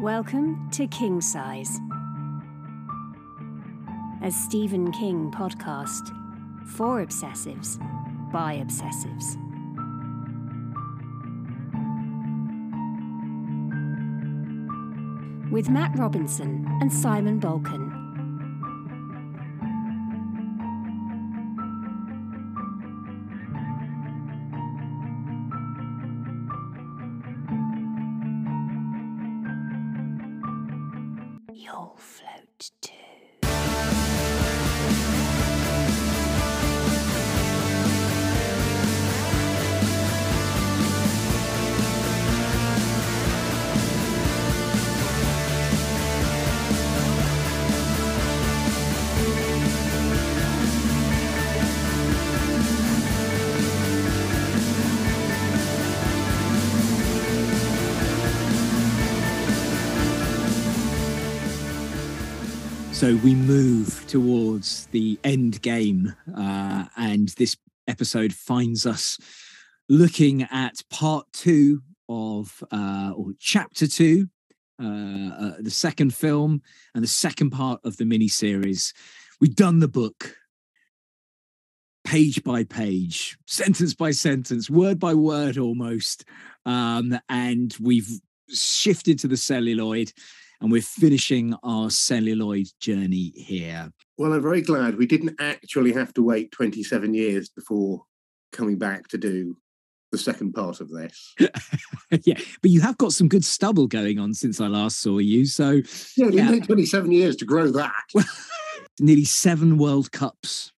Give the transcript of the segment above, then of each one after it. Welcome to King Size, a Stephen King podcast for obsessives by obsessives. With Matt Robinson and Simon Balkan. So we move towards the end game, and this episode finds us looking at part 2 of, or chapter 2, the second film and the second part of the mini-series. We've done the book, page by page, sentence by sentence, word by word almost, and we've shifted to the celluloid. And we're finishing our celluloid journey here. Well, I'm very glad we didn't actually have to wait 27 years before coming back to do the second part of this. Yeah, but you have got some good stubble going on since I last saw you. So yeah, it didn't take 27 years to grow that. Nearly 7 World Cups.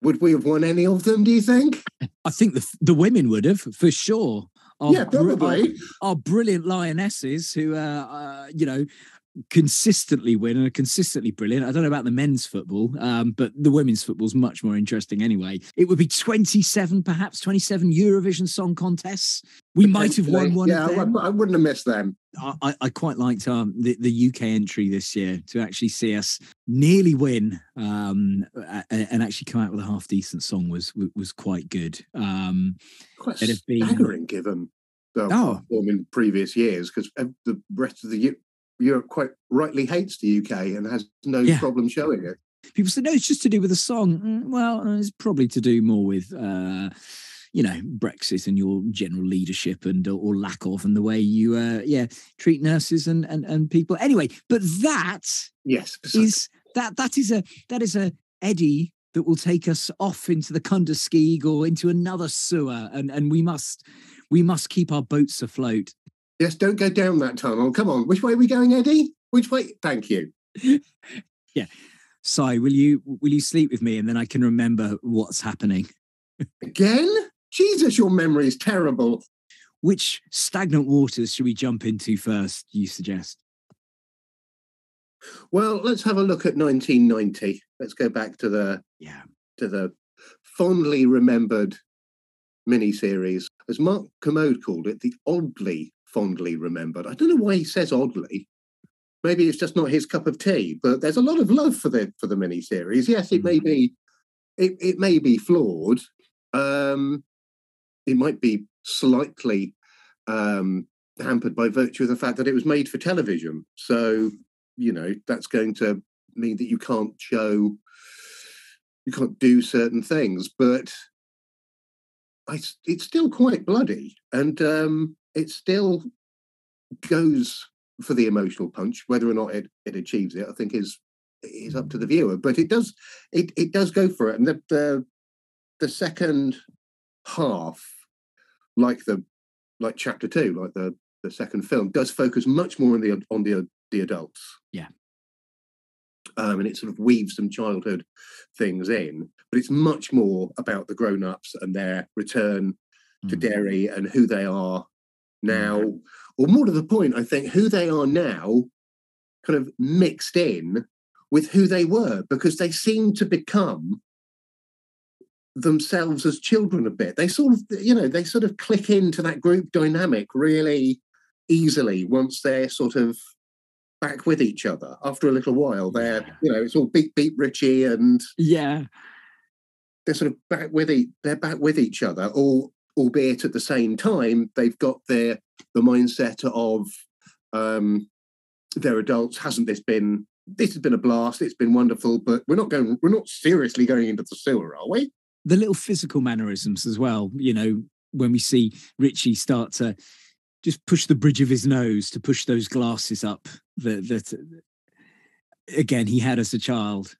Would we have won any of them, do you think? I think the women would have, for sure. Probably. Our brilliant lionesses who, consistently win and are consistently brilliant. I don't know about the men's football, but the women's football is much more interesting anyway. It would be 27 Eurovision Song Contests. We might have won one of them. I wouldn't have missed them. I quite liked the UK entry this year to actually see us nearly win and actually come out with a half-decent song was quite good. Quite staggering given the form in previous years, because the rest of Europe quite rightly hates the UK and has no problem showing it. People say, no, it's just to do with the song. Well, it's probably to do more with... Brexit and your general leadership and or lack of, and the way you treat nurses and people. Anyway, but that is a eddy that will take us off into the Kundaskig or into another sewer, and we must keep our boats afloat. Yes, don't go down that tunnel. Come on, which way are we going, Eddie? Which way? Thank you. Yeah, Si, will you sleep with me, and then I can remember what's happening again. Jesus, your memory is terrible. Which stagnant waters should we jump into first, you suggest? Well, let's have a look at 1990. Let's go back to the fondly remembered miniseries. As Mark Kermode called it, the oddly fondly remembered. I don't know why he says oddly. Maybe it's just not his cup of tea, but there's a lot of love for the miniseries. Yes, it may be it may be flawed. It might be slightly hampered by virtue of the fact that it was made for television. So, that's going to mean that you can't do certain things. But it's still quite bloody. And it still goes for the emotional punch. Whether or not it achieves it, I think is up to the viewer. But it does go for it. And the second half, like chapter 2, like the second film, does focus much more on the adults. Yeah. And it sort of weaves some childhood things in, but it's much more about the grown-ups and their return to Derry and who they are now, or more to the point, I think, who they are now kind of mixed in with who they were, because they seem to become themselves as children a bit. They sort of, they sort of click into that group dynamic really easily once they're sort of back with each other. After a little while, they're, it's all beep Richie, and they're sort of back with each other, all albeit at the same time they've got the mindset of they're adults. This has been a blast. It's been wonderful, but we're not seriously going into the sewer, are we? The little physical mannerisms as well. You know, when we see Richie start to just push the bridge of his nose to push those glasses up that again, he had as a child.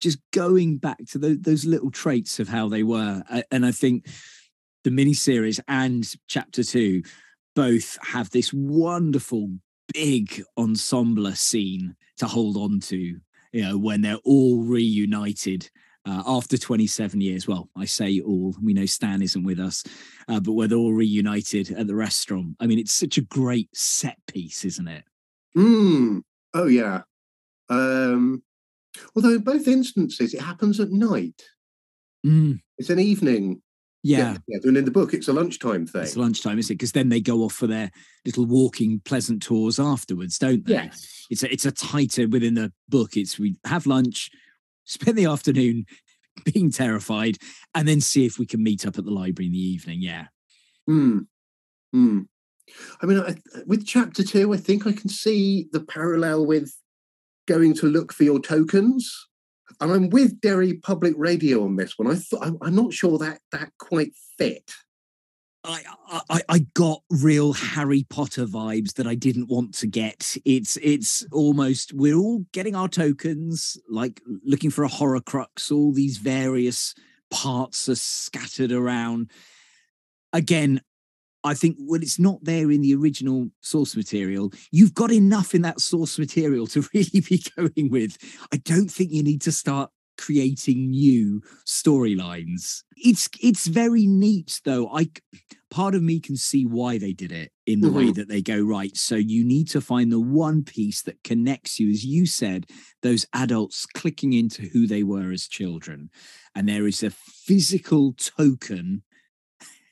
Just going back to those little traits of how they were. And I think the miniseries and chapter 2 both have this wonderful big ensemble scene to hold on to, you know, when they're all reunited after 27 years. Well, I say all, we know Stan isn't with us, but where they're all reunited at the restaurant. I mean, it's such a great set piece, isn't it? Oh, yeah. Although in both instances, it happens at night. It's an evening. Yeah. And in the book, it's a lunchtime thing. It's lunchtime, isn't it? Because then they go off for their little walking pleasant tours afterwards, don't they? Yes. It's a tighter within the book. We have lunch, spend the afternoon being terrified, and then see if we can meet up at the library in the evening. Yeah. I mean, with chapter 2, I think I can see the parallel with going to look for your tokens. And I'm with Derry Public Radio on this one. I'm not sure that quite fit. I got real Harry Potter vibes that I didn't want to get. It's almost, we're all getting our tokens, like looking for a horcrux. All these various parts are scattered around. Again, I think when it's not there in the original source material, you've got enough in that source material to really be going with. I don't think you need to start creating new storylines. It's very neat, though. Part of me can see why they did it in the way that they go, right, so you need to find the one piece that connects you, as you said, those adults clicking into who they were as children. And there is a physical token,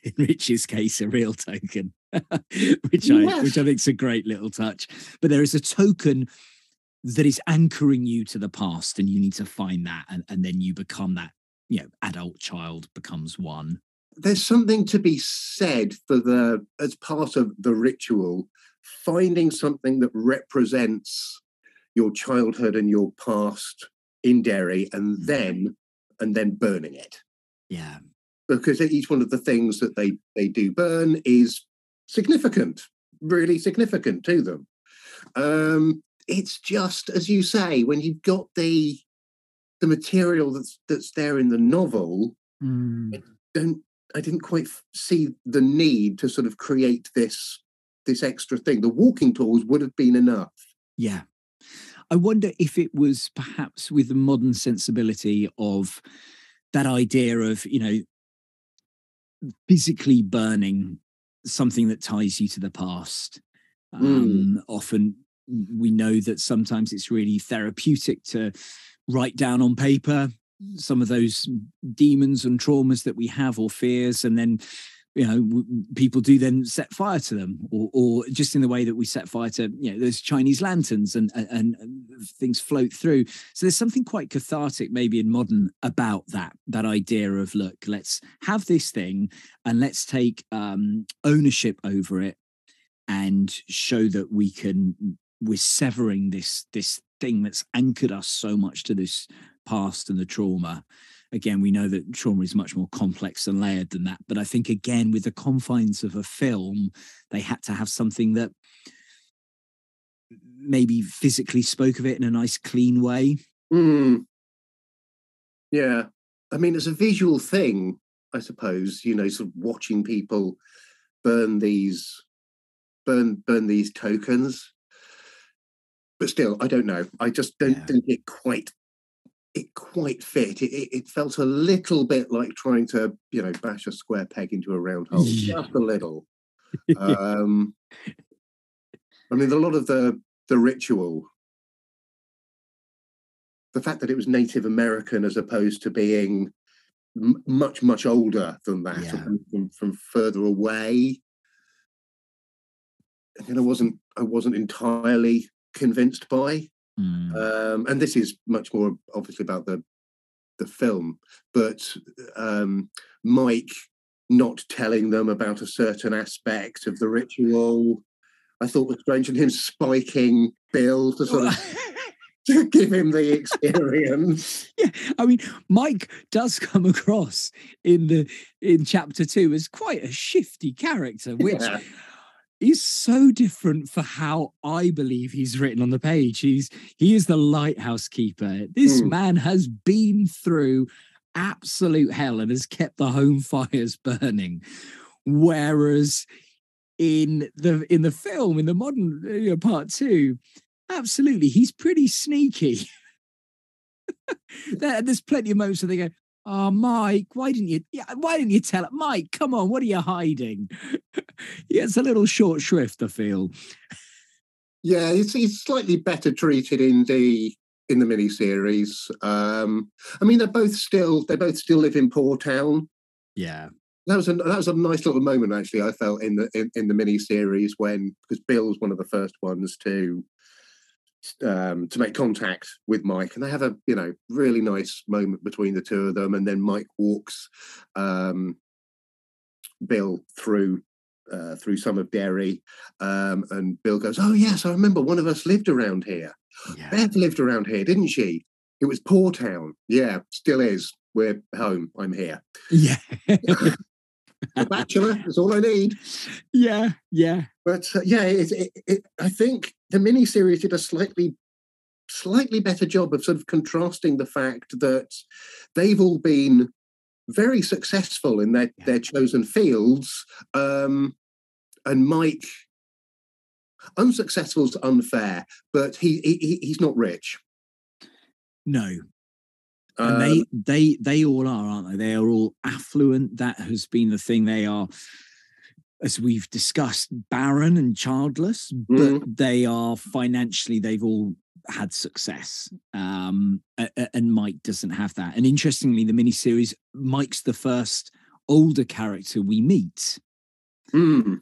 in Rich's case, a real token, which I think is a great little touch. But there is a token that is anchoring you to the past, and you need to find that, and then you become that. You know, adult child becomes one. There's something to be said for as part of the ritual, finding something that represents your childhood and your past in Derry, and then burning it. Yeah. Because each one of the things that they do burn is significant, really significant to them. It's just, as you say, when you've got the material that's there in the novel, I didn't quite see the need to sort of create this extra thing. The walking tours would have been enough. Yeah. I wonder if it was perhaps with the modern sensibility of that idea of, you know, physically burning something that ties you to the past. Often we know that sometimes it's really therapeutic to write down on paper some of those demons and traumas that we have or fears, and then, you know, people do then set fire to them, or just in the way that we set fire to, you know, those Chinese lanterns and things float through. So there's something quite cathartic maybe in modern about that idea of, look, let's have this thing and let's take ownership over it and show that we're severing this thing that's anchored us so much to this past and the trauma. Again, we know that trauma is much more complex and layered than that. But I think, again, with the confines of a film, they had to have something that maybe physically spoke of it in a nice, clean way. Yeah. I mean, it's a visual thing, I suppose, you know, sort of watching people burn these tokens. But still, I don't know. I just don't think it quite... It quite fit. It felt a little bit like trying to, you know, bash a square peg into a round hole, just a little. I mean, a lot of the ritual, the fact that it was Native American as opposed to being much older than that, from further away. And I wasn't entirely convinced by. And this is much more obviously about the film, but Mike not telling them about a certain aspect of the ritual, I thought was strange, and him spiking Bill to sort of to give him the experience. Yeah, I mean, Mike does come across in chapter 2 as quite a shifty character, which is so different for how I believe he's written on the page. He is the lighthouse keeper. This man has been through absolute hell and has kept the home fires burning. Whereas in the film, in the modern part 2, absolutely, he's pretty sneaky. There's plenty of moments where they go, "Oh, Mike, why didn't you tell it? Mike, come on, what are you hiding?" Yeah, it's a little short shrift, I feel. Yeah, he's slightly better treated in the miniseries. I mean, they both still live in Poor Town. Yeah. That was a nice little moment, actually, I felt in the miniseries, when, because Bill was one of the first ones to make contact with Mike, and they have a really nice moment between the two of them, and then Mike walks Bill through some of Derry, and Bill goes, "Oh yes, I remember one of us lived around here. Yeah. Beth lived around here, didn't she? It was Poor Town. Yeah, still is. We're home. I'm here. Yeah." A bachelor, that's all I need. Yeah. But I think the miniseries did a slightly better job of sort of contrasting the fact that they've all been very successful in their chosen fields, and Mike, unsuccessful is unfair, but he's not rich. No. And they all are, aren't they? They are all affluent. That has been the thing. They are, as we've discussed, barren and childless, but they are financially, they've all had success. And Mike doesn't have that. And interestingly, the miniseries, Mike's the first older character we meet. Mm.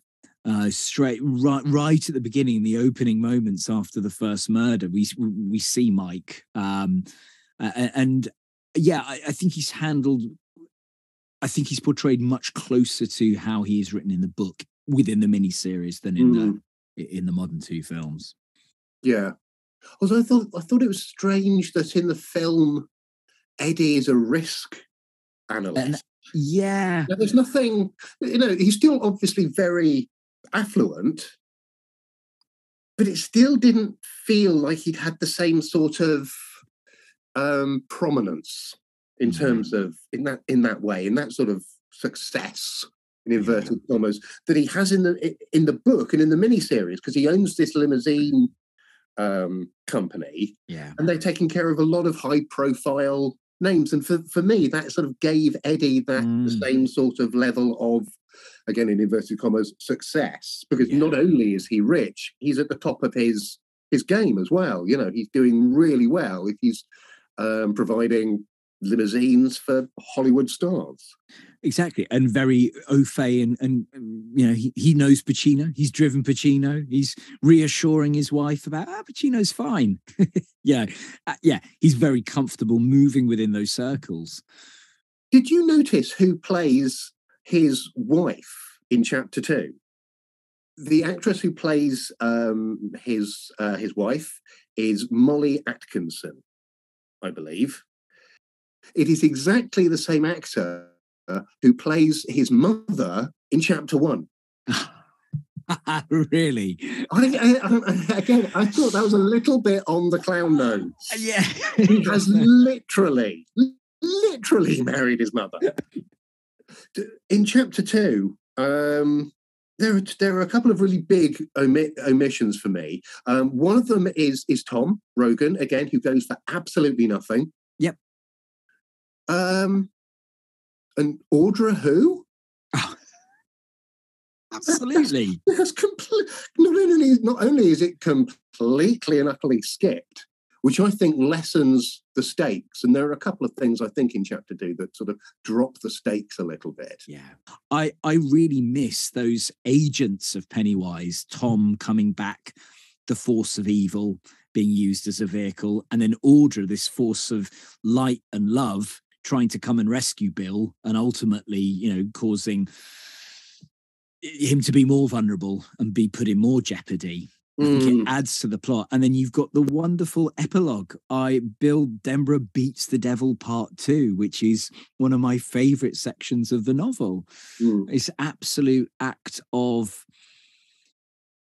Straight right at the beginning, the opening moments after the first murder, we see Mike. I think he's handled. I think he's portrayed much closer to how he is written in the book within the miniseries than in the modern two films. Yeah. Although I thought it was strange that in the film, Eddie is a risk analyst. Now, there's nothing. He's still obviously very affluent, but it still didn't feel like he'd had the same sort of prominence in terms of in that way, in that sort of success in inverted commas that he has in the book and in the miniseries, because he owns this limousine company, and they're taking care of a lot of high profile names, and for me that sort of gave Eddie that the same sort of level of, again in inverted commas, success, because not only is he rich, he's at the top of his game as well. He's doing really well if he's providing limousines for Hollywood stars. Exactly, and very au fait, and he knows Pacino. He's driven Pacino. He's reassuring his wife about Pacino's fine. He's very comfortable moving within those circles. Did you notice who plays his wife in chapter 2? The actress who plays his wife is Molly Atkinson, I believe. It is exactly the same actor who plays his mother in chapter 1. Really? I thought that was a little bit on the clown nose. Yeah, he has literally married his mother in chapter 2. There are a couple of really big omissions for me. One of them is Tom Rogan, again, who goes for absolutely nothing. Yep. And Audra who? Oh, absolutely. That's complete. Not only is it completely and utterly skipped, which I think lessens the stakes. And there are a couple of things I think in chapter 2 that sort of drop the stakes a little bit. Yeah. I really miss those agents of Pennywise, Tom coming back, the force of evil being used as a vehicle, and then Audra, this force of light and love, trying to come and rescue Bill and ultimately, causing him to be more vulnerable and be put in more jeopardy. I think it adds to the plot. And then you've got the wonderful epilogue. Bill Denborough Beats the Devil Part 2, which is one of my favourite sections of the novel. It's absolute act of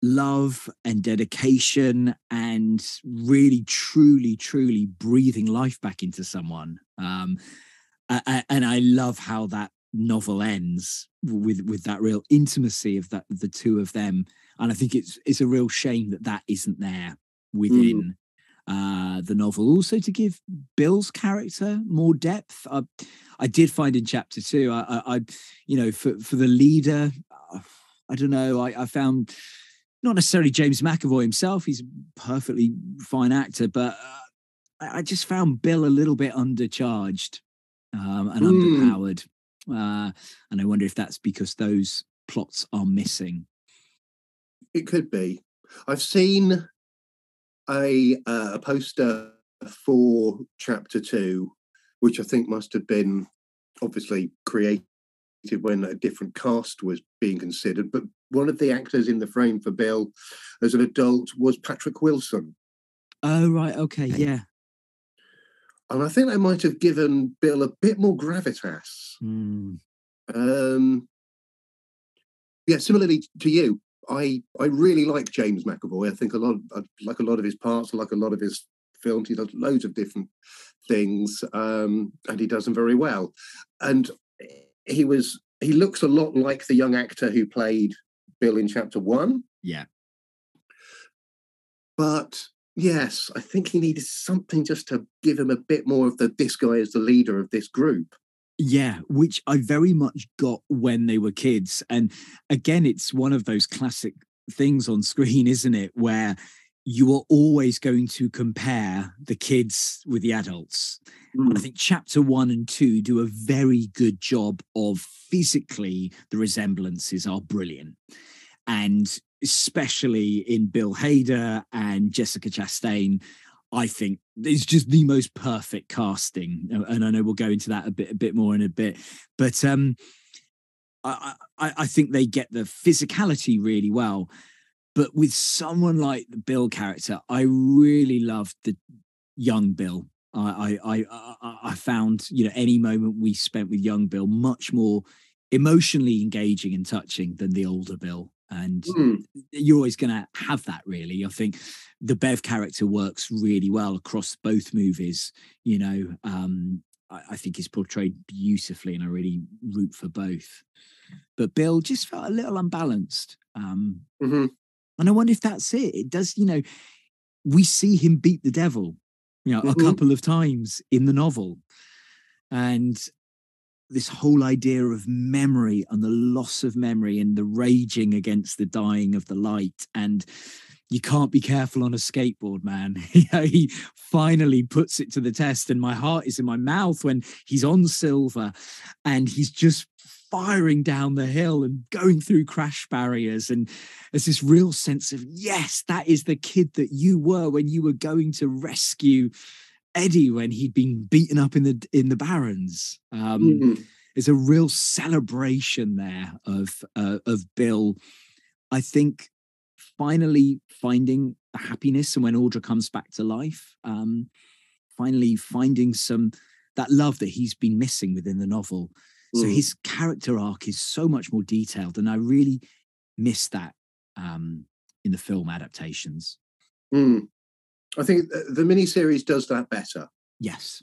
love and dedication and really, truly, truly breathing life back into someone. And I love how that novel ends with that real intimacy of that the two of them. And I think it's a real shame that that isn't there within the novel. Also, to give Bill's character more depth, I did find in chapter 2, I you know, for the leader, I don't know, I found not necessarily James McAvoy himself. He's a perfectly fine actor, but I just found Bill a little bit undercharged and underpowered. And I wonder if that's because those plots are missing. It could be. I've seen a poster for chapter 2, which I think must have been obviously created when a different cast was being considered. But one of the actors in the frame for Bill as an adult was Patrick Wilson. Oh, right. Okay. Yeah. And I think they might have given Bill a bit more gravitas. Yeah, similarly to you. I really like James McAvoy. I think a lot of his parts, like a lot of his films. He does loads of different things, and he does them very well. And he looks a lot like the young actor who played Bill in chapter 1. Yeah. But yes, I think he needed something just to give him a bit more of the this guy is the leader of this group. Yeah, which I very much got when they were kids. And again, it's one of those classic things on screen, isn't it? Where you are always going to compare the kids with the adults. And I think chapter 1 and 2 do a very good job of physically, the resemblances are brilliant. And especially in Bill Hader and Jessica Chastain, I think it's just the most perfect casting. And I know we'll go into that a bit more in a bit. But I think they get the physicality really well. But with someone like the Bill character, I really loved the young Bill. I found, you know, any moment we spent with young Bill much more emotionally engaging and touching than the older Bill. And you're always going to have that, really. I think the Bev character works really well across both movies. You know, I think he's portrayed beautifully and I really root for both. But Bill just felt a little unbalanced. And I wonder if that's it. It does, you know, we see him beat the devil, you know, a couple of times in the novel. And this whole idea of memory and the loss of memory and the raging against the dying of the light. And you can't be careful on a skateboard, man. He finally puts it to the test. And my heart is in my mouth when he's on Silver and he's just firing down the hill and going through crash barriers. And there's this real sense of, yes, that is the kid that you were when you were going to rescue Eddie when he'd been beaten up in the Barrens. There's a real celebration there of Bill, I think, finally finding the happiness, and when Audra comes back to life, finally finding that love that he's been missing within the novel. So his character arc is so much more detailed, and I really miss that in the film adaptations. I think the miniseries does that better. Yes.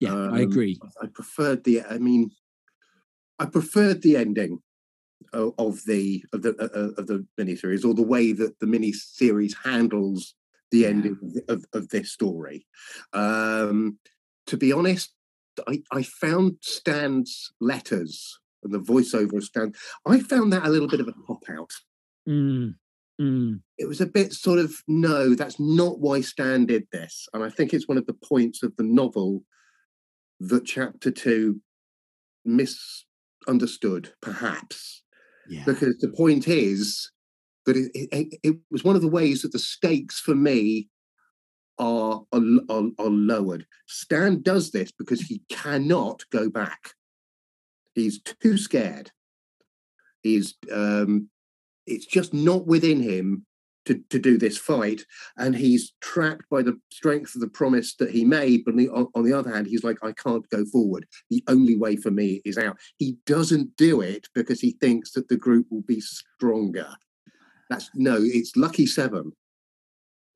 Yeah, I agree. I preferred the ending of the miniseries, or the way that the miniseries handles the ending of this story. To be honest, I found Stan's letters and the voiceover of Stan, I found that a little bit of a cop-out. It was a bit sort of, no, that's not why Stan did this. And I think it's one of the points of the novel that chapter 2 misunderstood, perhaps. Yeah. Because the point is that it was one of the ways that the stakes for me are lowered. Stan does this because he cannot go back. He's too scared. He's it's just not within him to do this fight, and he's trapped by the strength of the promise that he made. But on the other hand, he's like, I can't go forward. The only way for me is out. He doesn't do it because he thinks that the group will be stronger. It's lucky seven.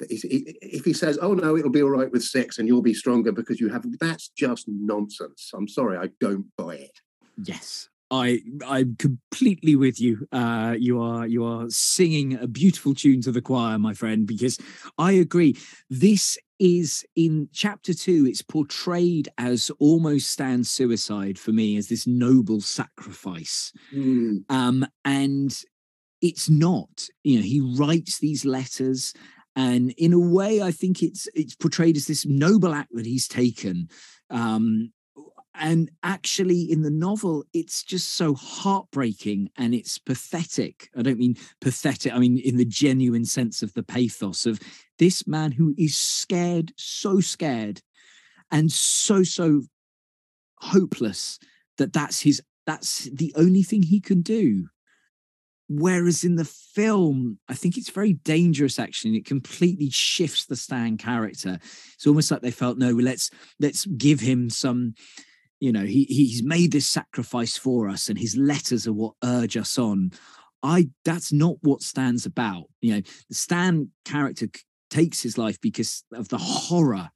If he says, oh, no, it'll be all right with six and you'll be stronger because you haven't, that's just nonsense. I'm sorry, I don't buy it. Yes, I'm completely with you. You are singing a beautiful tune to the choir, my friend, because I agree. This is, in chapter 2, it's portrayed as almost stand suicide for me, as this noble sacrifice. Mm. And it's not, he writes these letters. And in a way, I think it's portrayed as this noble act that he's taken. And actually, in the novel, it's just so heartbreaking and it's pathetic. I don't mean pathetic. I mean, in the genuine sense of the pathos of this man who is scared and so hopeless that that's the only thing he can do. Whereas in the film, I think it's very dangerous, actually, and it completely shifts the Stan character. It's almost like they felt, no, let's give him some, he's made this sacrifice for us and his letters are what urge us on. That's not what Stan's about. The Stan character takes his life because of the horror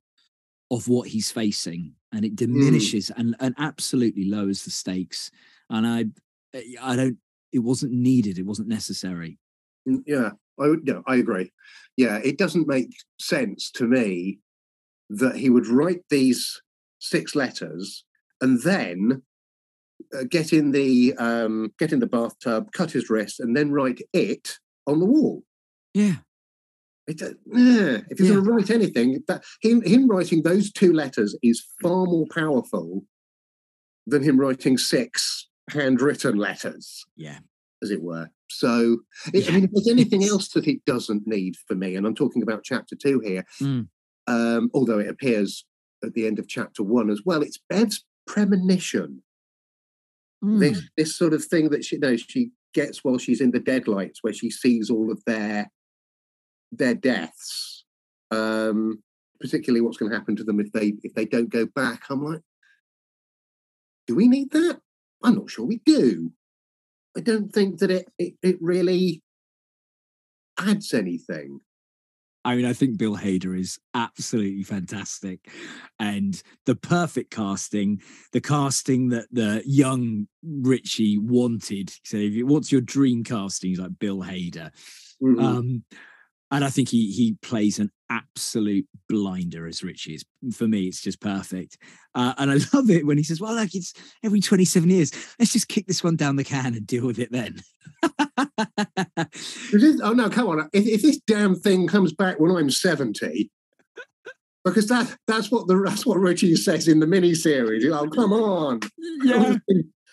of what he's facing, and it diminishes and absolutely lowers the stakes. And it wasn't needed. It wasn't necessary. Yeah, I agree. Yeah, it doesn't make sense to me that he would write these 6 letters and then get in the bathtub, cut his wrist, and then write it on the wall. Yeah. If he's going to write anything, that him writing those 2 letters is far more powerful than him writing 6 handwritten letters, as it were. So, I mean, if there's anything else that it doesn't need for me, and I'm talking about chapter 2 here, although it appears at the end of chapter 1 as well, it's Bev's premonition. This sort of thing that she gets while she's in the deadlights, where she sees all of their deaths, particularly what's going to happen to them if they don't go back. I'm like, do we need that? I'm not sure we do. I don't think that it really adds anything. I mean, I think Bill Hader is absolutely fantastic, and the perfect casting, the casting that the young Richie wanted. So if you, what's your dream casting? He's like Bill Hader. Mm-hmm. And I think he plays an absolute blinder as Richie. For me, it's just perfect. And I love it when he says, well, look, it's every 27 years. Let's just kick this one down the can and deal with it then. Oh, no, come on. If this damn thing comes back when I'm 70, because that's what Richie says in the miniseries. Oh, come on. Yeah.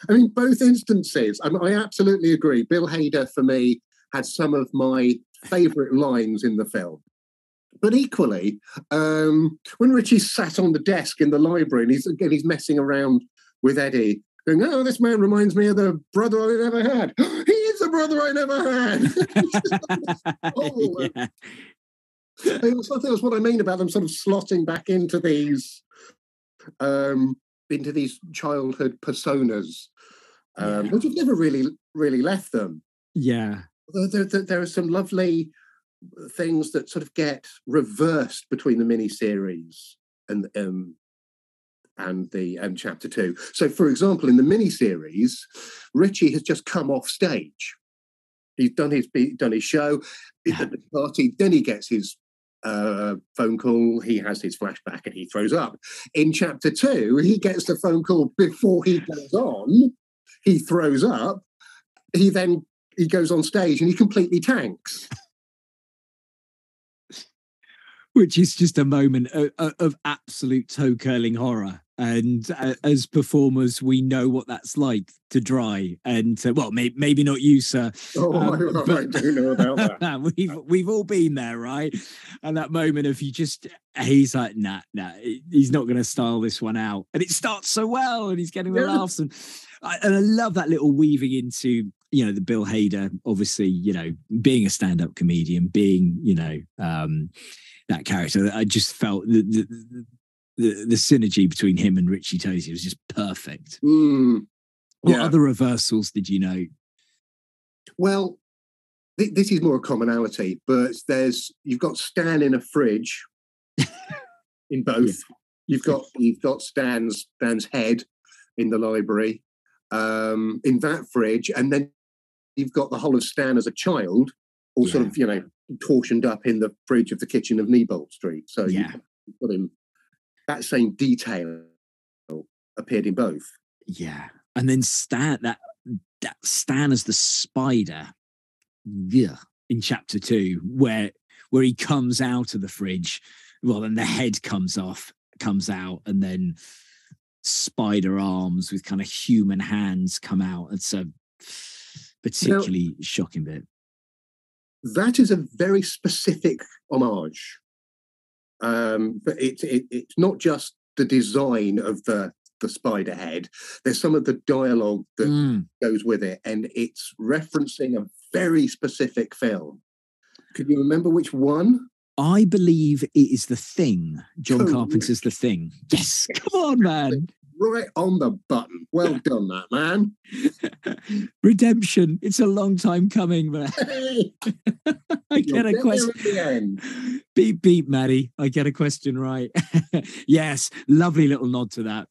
I mean, both instances. I absolutely agree. Bill Hader, for me, had some of my favourite lines in the film. But equally, when Richie's sat on the desk in the library and he's messing around with Eddie, going, oh, this man reminds me of the brother I never had. He is the brother I never had. That's what I mean about them sort of slotting back into these childhood personas, which have never really left them. Yeah. There are some lovely things that sort of get reversed between the miniseries and chapter 2. So, for example, in the miniseries, Richie has just come off stage. He's done his show, he's at the party. Then he gets his phone call. He has his flashback, and he throws up. In chapter 2, he gets the phone call before he goes on. He throws up. He goes on stage and he completely tanks. Which is just a moment of absolute toe-curling horror. And as performers, we know what that's like to dry. And, well, maybe not you, sir. Oh, I do know about that. We've all been there, right? And that moment of he's like, nah, he's not going to style this one out. And it starts so well and he's getting the laughs. And I love that little weaving into you know, the Bill Hader, obviously, you know, being a stand-up comedian, being, you know, that character, I just felt the synergy between him and Richie Tosie was just perfect. Mm, yeah. What other reversals did you know? Well, this is more a commonality, but you've got Stan in a fridge in both. Yeah. You've got Stan's head in the library, in that fridge, and then you've got the whole of Stan as a child, all sort of, you know, portioned up in the fridge of the kitchen of Neibolt Street. So you've got him. That same detail appeared in both. Yeah, and then Stan, that Stan as the spider, in chapter 2, where he comes out of the fridge. Well, then the head comes out, and then spider arms with kind of human hands come out. It's a particularly shocking bit. That is a very specific homage. But it's not just the design of the spider head. There's some of the dialogue that goes with it, and it's referencing a very specific film. Could you remember which one? I believe it is The Thing. John Carpenter's The Thing. Yes, come on, man. Right on the button. Well done, that man. Redemption. It's a long time coming, but I get a question. Beep, beep, Maddie. I get a question right. Yes, lovely little nod to that.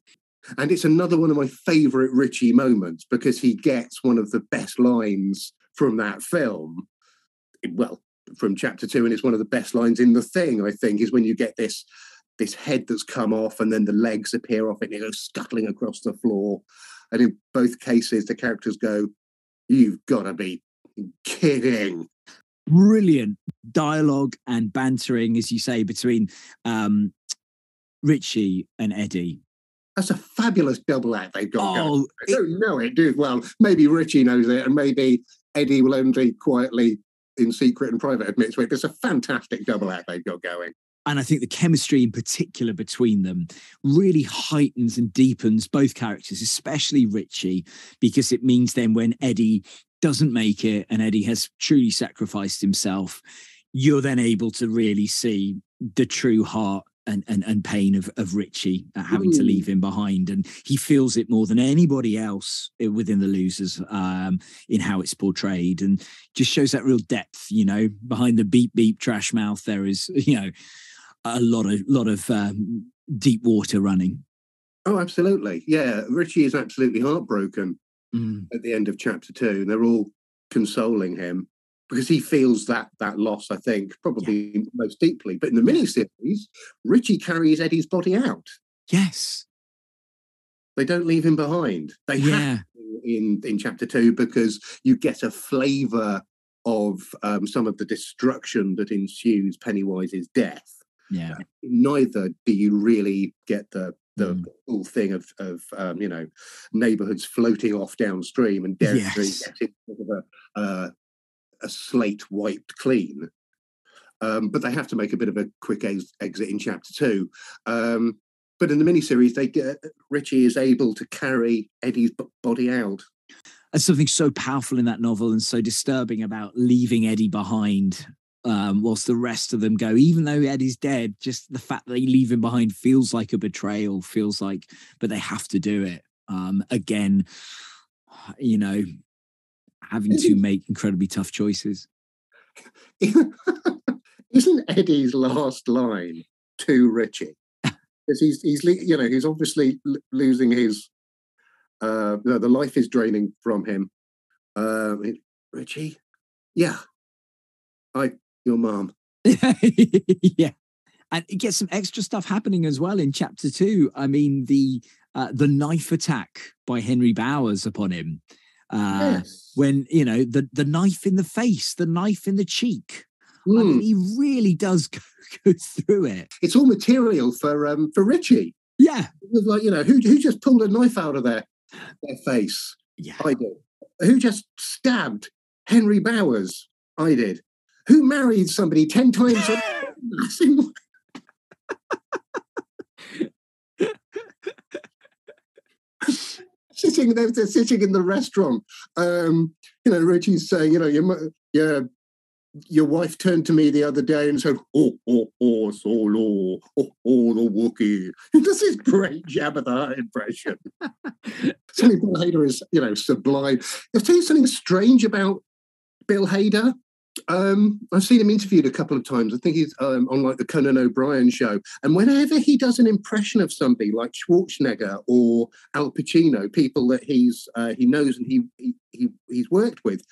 And it's another one of my favourite Richie moments, because he gets one of the best lines from that film. Well, from chapter 2, and it's one of the best lines in The Thing, I think, is when you get this head that's come off and then the legs appear off it and it goes scuttling across the floor. And in both cases, the characters go, "You've got to be kidding." Brilliant dialogue and bantering, as you say, between Richie and Eddie. That's a fabulous double act they've got going. I don't know it, do well. Maybe Richie knows it, and maybe Eddie will only quietly in secret and private admits to it. It's a fantastic double act they've got going. And I think the chemistry in particular between them really heightens and deepens both characters, especially Richie, because it means then when Eddie doesn't make it and Eddie has truly sacrificed himself, you're then able to really see the true heart and pain of Richie at having to leave him behind. And he feels it more than anybody else within The Losers, in how it's portrayed, and just shows that real depth, you know, behind the beep, beep, trash mouth. There is, you know, a lot of deep water running. Oh, absolutely. Yeah. Richie is absolutely heartbroken at the end of chapter 2. They're all consoling him because he feels that loss, I think, probably most deeply. But in the miniseries, Richie carries Eddie's body out. Yes. They don't leave him behind. They have to in chapter 2, because you get a flavour of some of the destruction that ensues Pennywise's death. Yeah. Neither do you really get the whole thing of you know, neighbourhoods floating off downstream and Derry getting sort of a slate wiped clean, but they have to make a bit of a quick exit in chapter 2. But in the miniseries, Richie is able to carry Eddie's body out. There's something so powerful in that novel and so disturbing about leaving Eddie behind, whilst the rest of them go. Even though Eddie's dead, just the fact that they leave him behind feels like a betrayal. But they have to do it. Again, you know, having to make incredibly tough choices. Isn't Eddie's last line to Richie? Because he's obviously losing his. The life is draining from him. Richie, your mom. Yeah, and it gets some extra stuff happening as well in chapter 2. I mean, the knife attack by Henry Bowers upon him. When, you know, the knife in the face, the knife in the cheek. I mean, he really does go through it. It's all material for Richie. Yeah. It was like, you know, who just pulled a knife out of their face? Yeah. I did. Who just stabbed Henry Bowers? I did. Who married somebody 10 times? They're sitting in the restaurant, you know, Reggie's saying, you know, your wife turned to me the other day and said, oh, Solo, oh, the Wookiee. This is great Jabba the Hutt impression. Something Bill Hader is, you know, sublime. I'll tell you something strange about Bill Hader. I've seen him interviewed a couple of times. I think he's on like the Conan O'Brien show. And whenever he does an impression of somebody like Schwarzenegger or Al Pacino, people that he knows and he's worked with,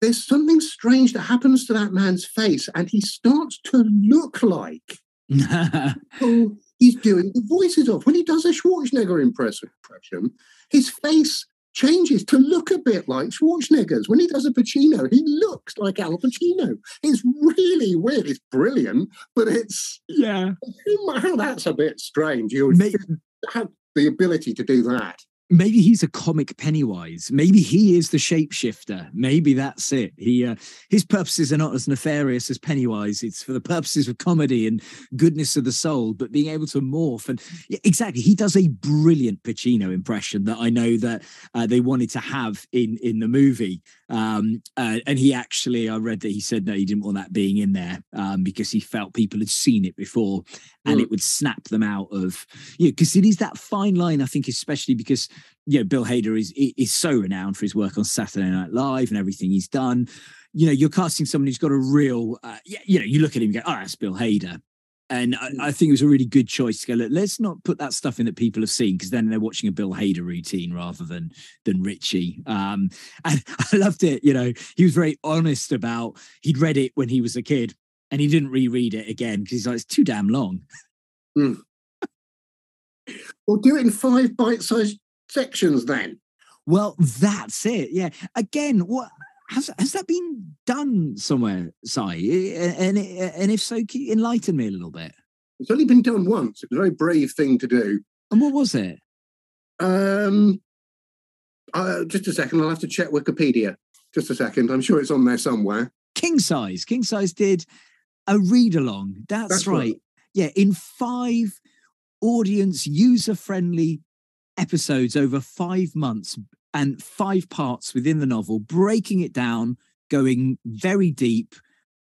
there's something strange that happens to that man's face, and he starts to look like people he's doing the voices of. When he does a Schwarzenegger impression, his face changes to look a bit like Schwarzenegger's. When he does a Pacino, he looks like Al Pacino. It's really weird. It's brilliant, but it's... Yeah. Well, that's a bit strange. You have the ability to do that. Maybe he's a comic Pennywise. Maybe he is the shapeshifter. Maybe that's it. He his purposes are not as nefarious as Pennywise. It's for the purposes of comedy and goodness of the soul, but being able to morph. And yeah, exactly, he does a brilliant Pacino impression that I know that they wanted to have in the movie. And he actually, I read that he said, no, he didn't want that being in there because he felt people had seen it before and it would snap them out of, you know, because it is that fine line, I think, especially because, you know, Bill Hader is so renowned for his work on Saturday Night Live and everything he's done. You know, you're casting someone who's got a real, you know, you look at him and go, oh, that's Bill Hader. And I think it was a really good choice to go, look, let's not put that stuff in that people have seen, because then they're watching a Bill Hader routine rather than Richie. And I loved it. You know, he was very honest about, he'd read it when he was a kid and he didn't reread it again because he's like, it's too damn long. Mm. We'll do it in 5 bite-sized sections then. Well, that's it. Yeah. Again, what... Has that been done somewhere, Sai? And if so, enlighten me a little bit. It's only been done once. It was a very brave thing to do. And what was it? Just a second. I'll have to check Wikipedia. Just a second. I'm sure it's on there somewhere. King Size. King Size did a read-along. That's right. Yeah, in 5 audience user-friendly episodes over 5 months, and 5 parts within the novel, breaking it down, going very deep,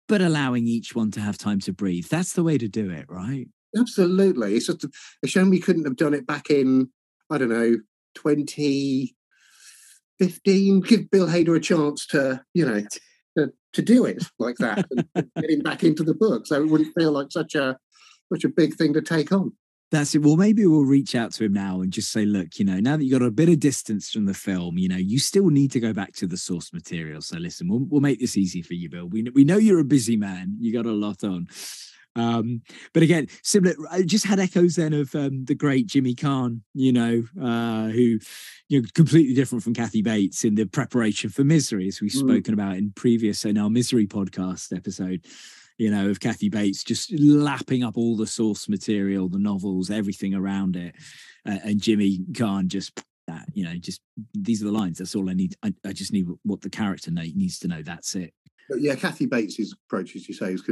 but allowing each one to have time to breathe. That's the way to do it, right? Absolutely. It's just a shame we couldn't have done it back in, I don't know, 2015. Give Bill Hader a chance to, you know, to do it like that and get him back into the book. So it wouldn't feel like such a big thing to take on. That's it. Well, maybe we'll reach out to him now and just say, look, you know, now that you've got a bit of distance from the film, you know, you still need to go back to the source material. So listen, we'll make this easy for you, Bill. We know you're a busy man. You got a lot on. But again, similar, I just had echoes then of the great Jimmy Carr, you know, who, you know, completely different from Kathy Bates in the preparation for Misery, as we've spoken about in previous and our Misery podcast episode. You know, of Kathy Bates just lapping up all the source material, the novels, everything around it. And Jimmy Kahn just, you know, just these are the lines. That's all I need. I just need what the character needs to know. That's it. But yeah, Kathy Bates' approach, as you say, is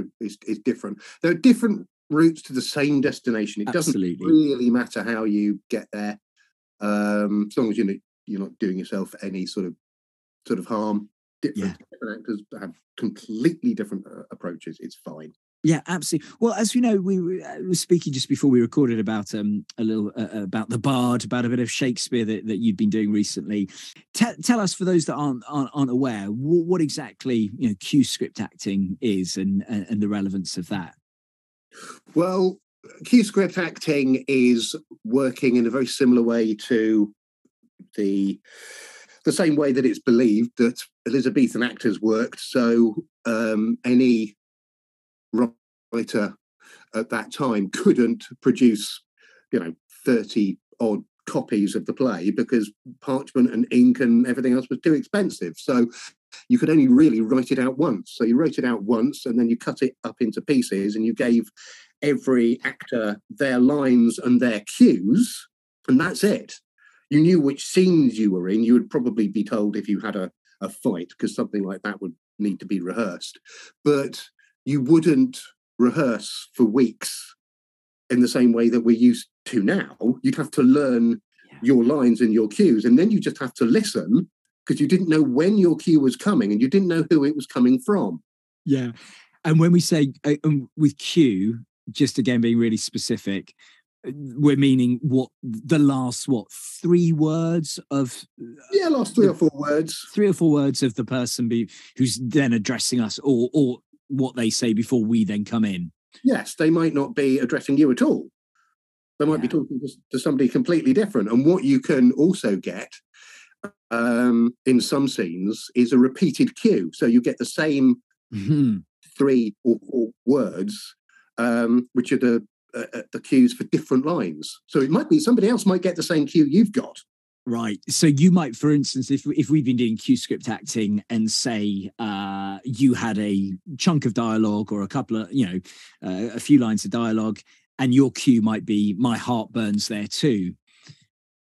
different. There are different routes to the same destination. It Absolutely. Doesn't really matter how you get there, as long as you're not doing yourself any sort of harm. Different actors have completely different approaches. It's fine. Yeah, absolutely. Well, as you know, we were speaking just before we recorded about about The Bard, about a bit of Shakespeare that you'd been doing recently. Tell us, for those that aren't aware, what exactly, you know, Q script acting is and the relevance of that. Well, Q script acting is working in a very similar way to the same way that it's believed that Elizabethan actors worked. So any writer at that time couldn't produce, you know, 30-odd copies of the play because parchment and ink and everything else was too expensive. So you could only really write it out once. So you wrote it out once and then you cut it up into pieces and you gave every actor their lines and their cues, and that's it. You knew which scenes you were in. You would probably be told if you had a fight, because something like that would need to be rehearsed. But you wouldn't rehearse for weeks in the same way that we're used to now. You'd have to learn your lines and your cues, and then you just have to listen because you didn't know when your cue was coming and you didn't know who it was coming from. Yeah. And when we say with cue, just again being really specific, we're meaning what the last, what, three words of... yeah, last three or four words. Three or four words of the person who's then addressing us or what they say before we then come in. Yes, they might not be addressing you at all. They might be talking to somebody completely different. And what you can also get in some scenes is a repeated cue. So you get the same three or four words, which are the cues for different lines. So it might be somebody else might get the same cue you've got. Right. So you might, for instance, if we've been doing cue script acting and say you had a chunk of dialogue or a couple of, a few lines of dialogue, and your cue might be my heart burns there too.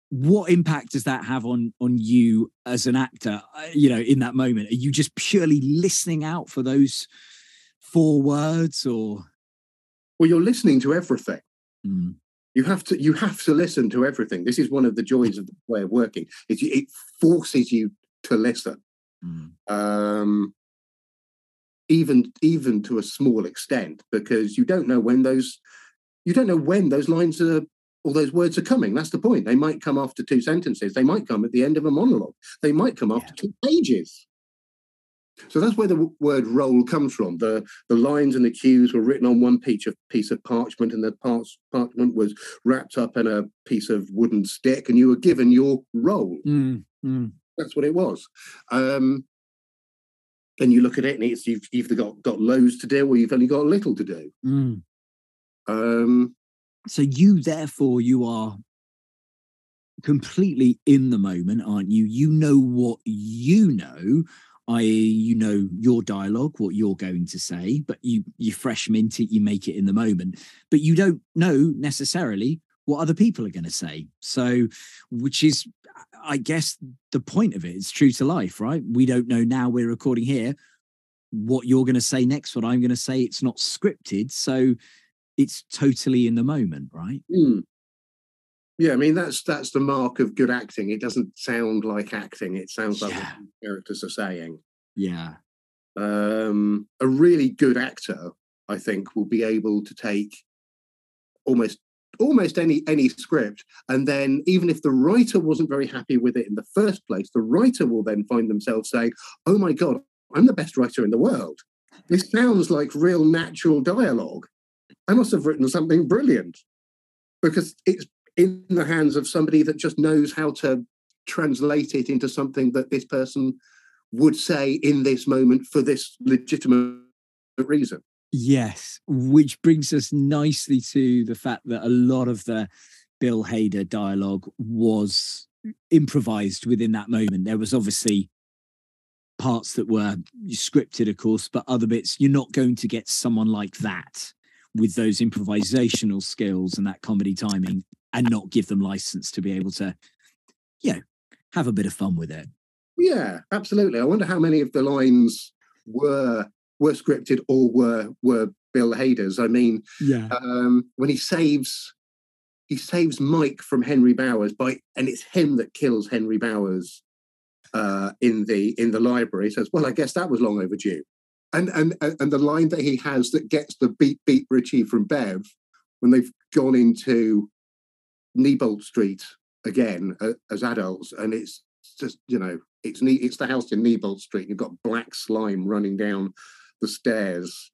What impact does that have on you as an actor, in that moment? Are you just purely listening out for those four words or? Well, you're listening to everything. Mm. You have to listen to everything. This is one of the joys of the way of working. It forces you to listen, even to a small extent, because you don't know when those lines are or those words are coming. That's the point. They might come after two sentences. They might come at the end of a monologue. They might come after 2 pages. So that's where the word roll comes from. The lines and the cues were written on one piece of parchment, and the parchment was wrapped up in a piece of wooden stick, and you were given your roll. Mm, mm. That's what it was. And you look at it, and it's you've either got loads to do, or you've only got little to do. Mm. So you are completely in the moment, aren't you? You know what you know, i.e. you know your dialogue, what you're going to say, but you fresh mint it, you make it in the moment. But you don't know necessarily what other people are going to say. So, which is, I guess, the point of it. It's true to life, right? We don't know now we're recording here what you're going to say next, what I'm going to say. It's not scripted, so it's totally in the moment, right? Mm. Yeah, I mean, that's the mark of good acting. It doesn't sound like acting. It sounds like what the characters are saying. Yeah. A really good actor, I think, will be able to take almost any script. And then even if the writer wasn't very happy with it in the first place, the writer will then find themselves saying, oh, my God, I'm the best writer in the world. This sounds like real natural dialogue. I must have written something brilliant, because it's in the hands of somebody that just knows how to translate it into something that this person would say in this moment for this legitimate reason. Yes, which brings us nicely to the fact that a lot of the Bill Hader dialogue was improvised within that moment. There was obviously parts that were scripted, of course, but other bits, you're not going to get someone like that with those improvisational skills and that comedy timing, and not give them license to be able to, have a bit of fun with it. Yeah, absolutely. I wonder how many of the lines were scripted or were Bill Hader's. I mean, when he saves Mike from Henry Bowers and it's him that kills Henry Bowers in the library. He says, "Well, I guess that was long overdue." And the line that he has that gets the beat Richie from Bev when they've gone into Neibolt Street again as adults, and it's just it's the house in Neibolt Street. You've got black slime running down the stairs,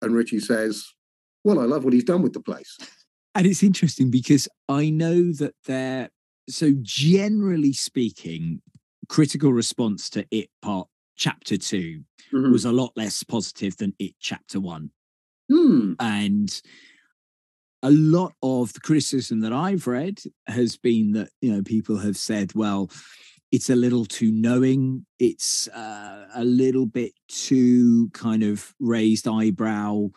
and Richie says, "Well, I love what he's done with the place." And it's interesting because I know that generally speaking, critical response to It Chapter 2 was a lot less positive than It Chapter 1, and a lot of the criticism that I've read has been that, people have said, well, it's a little too knowing. It's a little bit too kind of raised eyebrow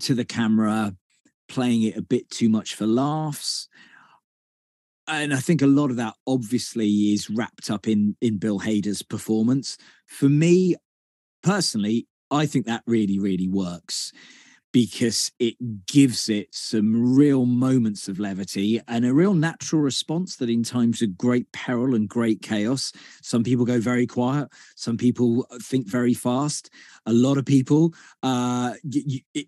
to the camera, playing it a bit too much for laughs. And I think a lot of that obviously is wrapped up in Bill Hader's performance. For me, personally, I think that really, really works. because it gives it some real moments of levity and a real natural response that in times of great peril and great chaos, some people go very quiet, some people think very fast. A lot of people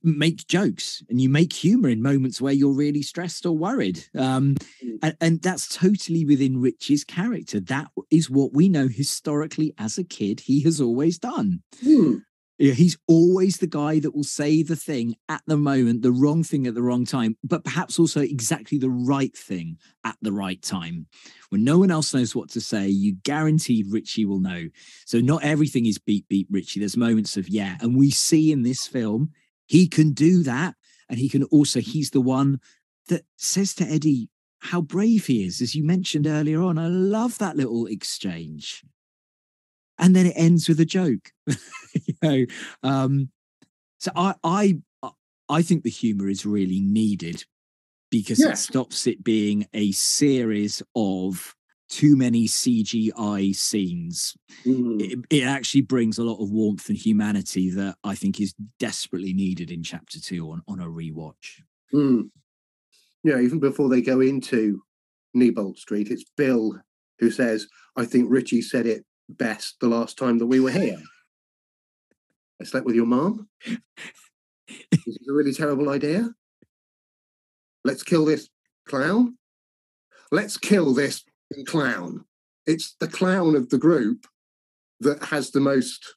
make jokes and you make humor in moments where you're really stressed or worried. And that's totally within Rich's character. That is what we know historically as a kid he has always done. Mm. Yeah, he's always the guy that will say the thing at the moment, the wrong thing at the wrong time, but perhaps also exactly the right thing at the right time. When no one else knows what to say, you guaranteed Richie will know. So not everything is beep, beep, Richie. There's moments of, yeah. And we see in this film, he can do that. And he can also, he's the one that says to Eddie how brave he is, as you mentioned earlier on. I love that little exchange. And then it ends with a joke. You know, so I think the humor is really needed because it stops it being a series of too many CGI scenes. Mm. It actually brings a lot of warmth and humanity that I think is desperately needed in Chapter 2 on a rewatch. Mm. Yeah, even before they go into Neibolt Street, it's Bill who says, I think Richie said it best the last time that we were here. I slept with your mom. This is a really terrible idea. Let's kill this clown. Let's kill this clown. It's the clown of the group that has the most,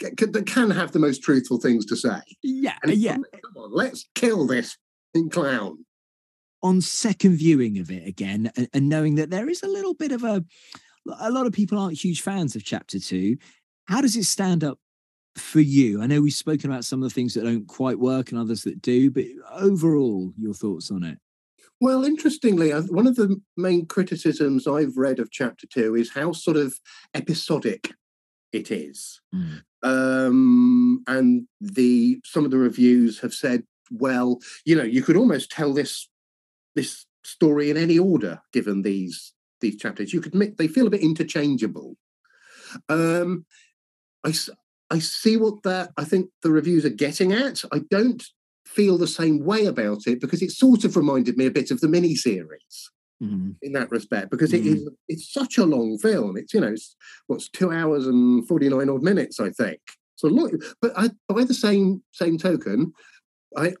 that can have the most truthful things to say. Yeah, and yeah. Come on, let's kill this clown. On second viewing of it again, and knowing that there is a little bit of a lot of people aren't huge fans of Chapter 2. How does it stand up for you? I know we've spoken about some of the things that don't quite work and others that do, but overall, your thoughts on it? Well, interestingly, one of the main criticisms I've read of Chapter 2 is how sort of episodic it is. Mm. And some of the reviews have said, well, you know, you could almost tell this story in any order, given these chapters. You could admit they feel a bit interchangeable. I see what that I think the reviews are getting at. I don't feel the same way about it because it sort of reminded me a bit of the miniseries in that respect, because it's such a long film. It's, you know, it's 2 hours and 49 odd minutes, I think. So a lot, but by the same token, I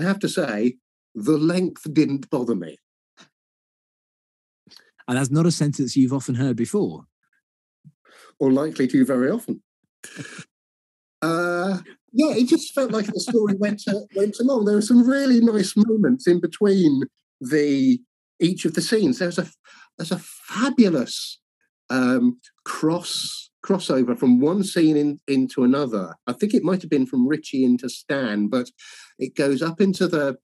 have to say the length didn't bother me. And that's not a sentence you've often heard before. Or likely to very often. Yeah, it just felt like the story went along. There were some really nice moments in between each of the scenes. There's a fabulous crossover from one scene into another. I think it might have been from Richie into Stan, but it goes up into the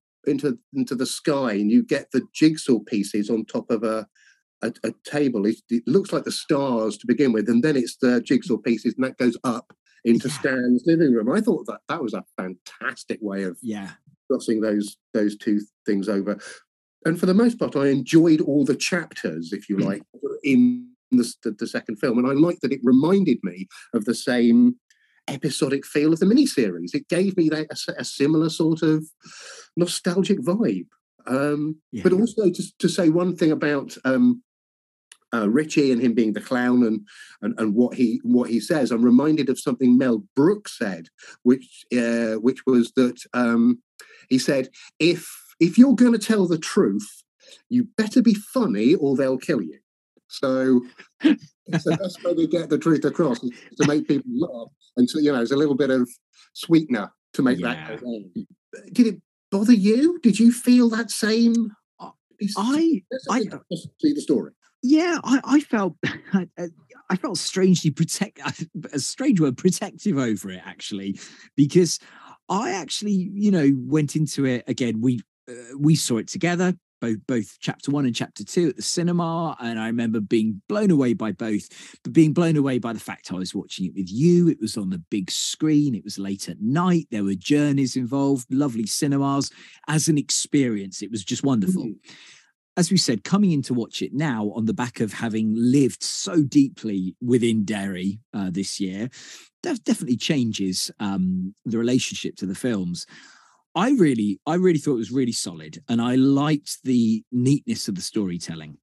sky and you get the jigsaw pieces on top of a table. It looks like the stars to begin with, and then it's the jigsaw pieces, and that goes up into Stan's living room. I thought that was a fantastic way of crossing those two things over. And for the most part, I enjoyed all the chapters, if you like, in the second film. And I liked that it reminded me of the same episodic feel of the miniseries. It gave me that a similar sort of nostalgic vibe. But also to say one thing about Richie and him being the clown and what he says, I'm reminded of something Mel Brooks said, which was that he said, if you're going to tell the truth, you better be funny or they'll kill you. So that's how they get the truth across, to make people laugh, and so, you know, it's a little bit of sweetener to make that go on. Did it bother you? Did you feel that same? See the story. Yeah, I felt strangely protective over it, actually, because I actually, you know, went into it again. We saw it together, both Chapter 1 and Chapter 2 at the cinema, and I remember being blown away by both, but being blown away by the fact I was watching it with you. It was on the big screen. It was late at night. There were journeys involved, lovely cinemas. As an experience, it was just wonderful. Mm-hmm. As we said, coming in to watch it now on the back of having lived so deeply within Derry this year, that definitely changes the relationship to the films. I really thought it was really solid, and I liked the neatness of the storytelling.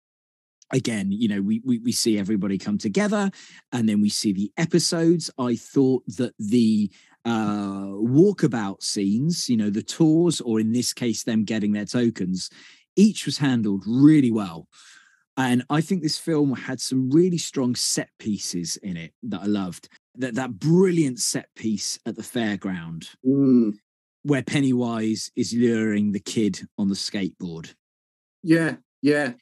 Again, you know, we see everybody come together, and then we see the episodes. I thought that the walkabout scenes, you know, the tours, or in this case, them getting their tokens, each was handled really well. And I think this film had some really strong set pieces in it that I loved. That brilliant set piece at the fairground where Pennywise is luring the kid on the skateboard. Yeah,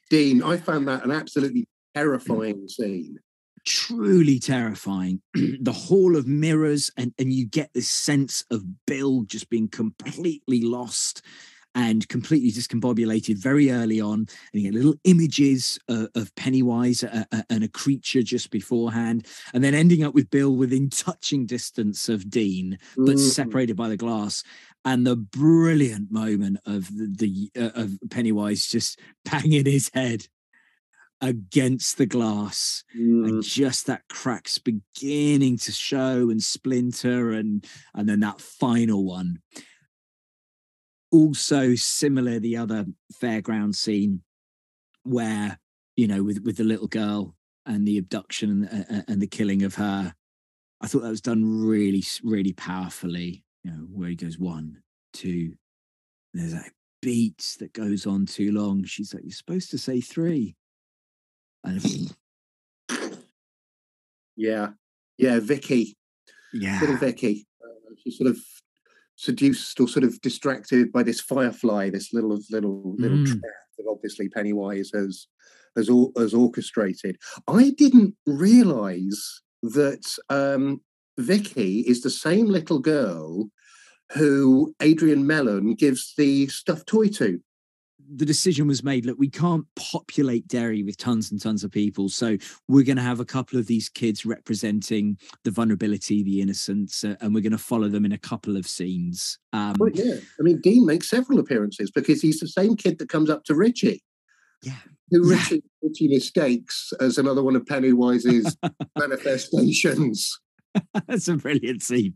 Dean, I found that an absolutely terrifying scene. Truly terrifying. The Hall of Mirrors, and you get this sense of Bill just being completely lost and completely discombobulated very early on. And you get little images of Pennywise and a creature just beforehand, and then ending up with Bill within touching distance of Dean, but separated by the glass. And the brilliant moment of of Pennywise just banging his head against the glass, and just that cracks beginning to show and splinter, and then that final one. Also similar, the other fairground scene where, you know, with the little girl and the abduction and the killing of her, I thought that was done really, really powerfully. You know, where he goes 1, 2, and there's that beat that goes on too long. She's like, "You're supposed to say 3," and yeah, Vicky, little Vicky, she sort of seduced or sort of distracted by this firefly, this little trap that obviously Pennywise has orchestrated. I didn't realise that Vicky is the same little girl who Adrian Mellon gives the stuffed toy to. The decision was made, look, we can't populate Derry with tons and tons of people, so we're going to have a couple of these kids representing the vulnerability, the innocence, and we're going to follow them in a couple of scenes. Well, yeah, I mean, Dean makes several appearances because he's the same kid that comes up to Richie. Yeah. Who Richie mistakes as another one of Pennywise's manifestations. That's a brilliant scene.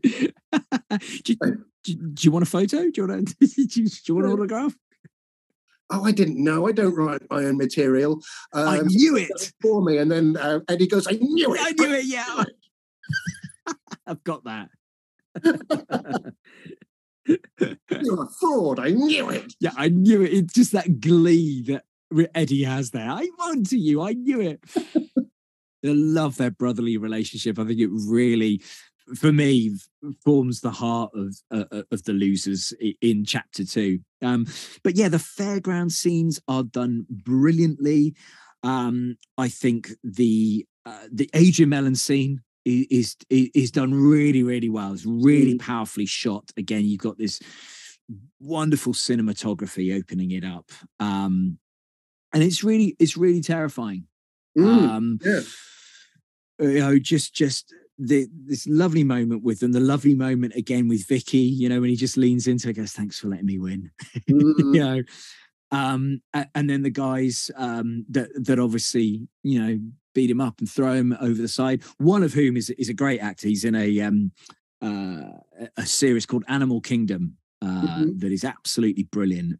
Do you want a photo? Do you want an autograph? Oh, I didn't know. I don't write my own material. I knew it for me. And then Eddie goes, "I knew it. I knew it." Yeah, I've got that. "You're a fraud. I knew it." Yeah, I knew it. It's just that glee that Eddie has there. "I won to you. I knew it." I love their brotherly relationship. I think it really, for me, forms the heart of The Losers in chapter 2. But yeah, the fairground scenes are done brilliantly. I think the Adrian Mellon scene is done really, really well. It's really powerfully shot. Again, you've got this wonderful cinematography opening it up, and it's really terrifying. You know, just this lovely moment with them, the lovely moment again with Vicky, you know, when he just leans into her, goes, "Thanks for letting me win." You know, and then the guys that obviously, you know, beat him up and throw him over the side, one of whom is a great actor. He's in a series called Animal Kingdom that is absolutely brilliant,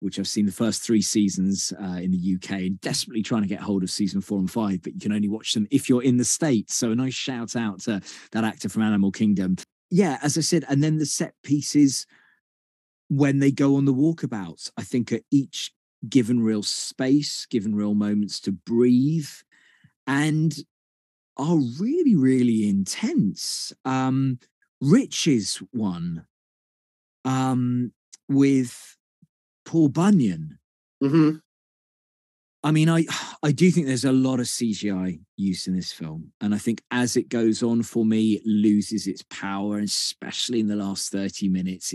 which I've seen the first 3 seasons in the UK, and desperately trying to get hold of season 4 and 5, but you can only watch them if you're in the States. So a nice shout out to that actor from Animal Kingdom. Yeah, as I said, and then the set pieces when they go on the walkabouts, I think are each given real space, given real moments to breathe, and are really, really intense. Rich's one with Paul Bunyan. I mean, I do think there's a lot of CGI use in this film, and I think as it goes on, for me, it loses its power, and especially in the last 30 minutes,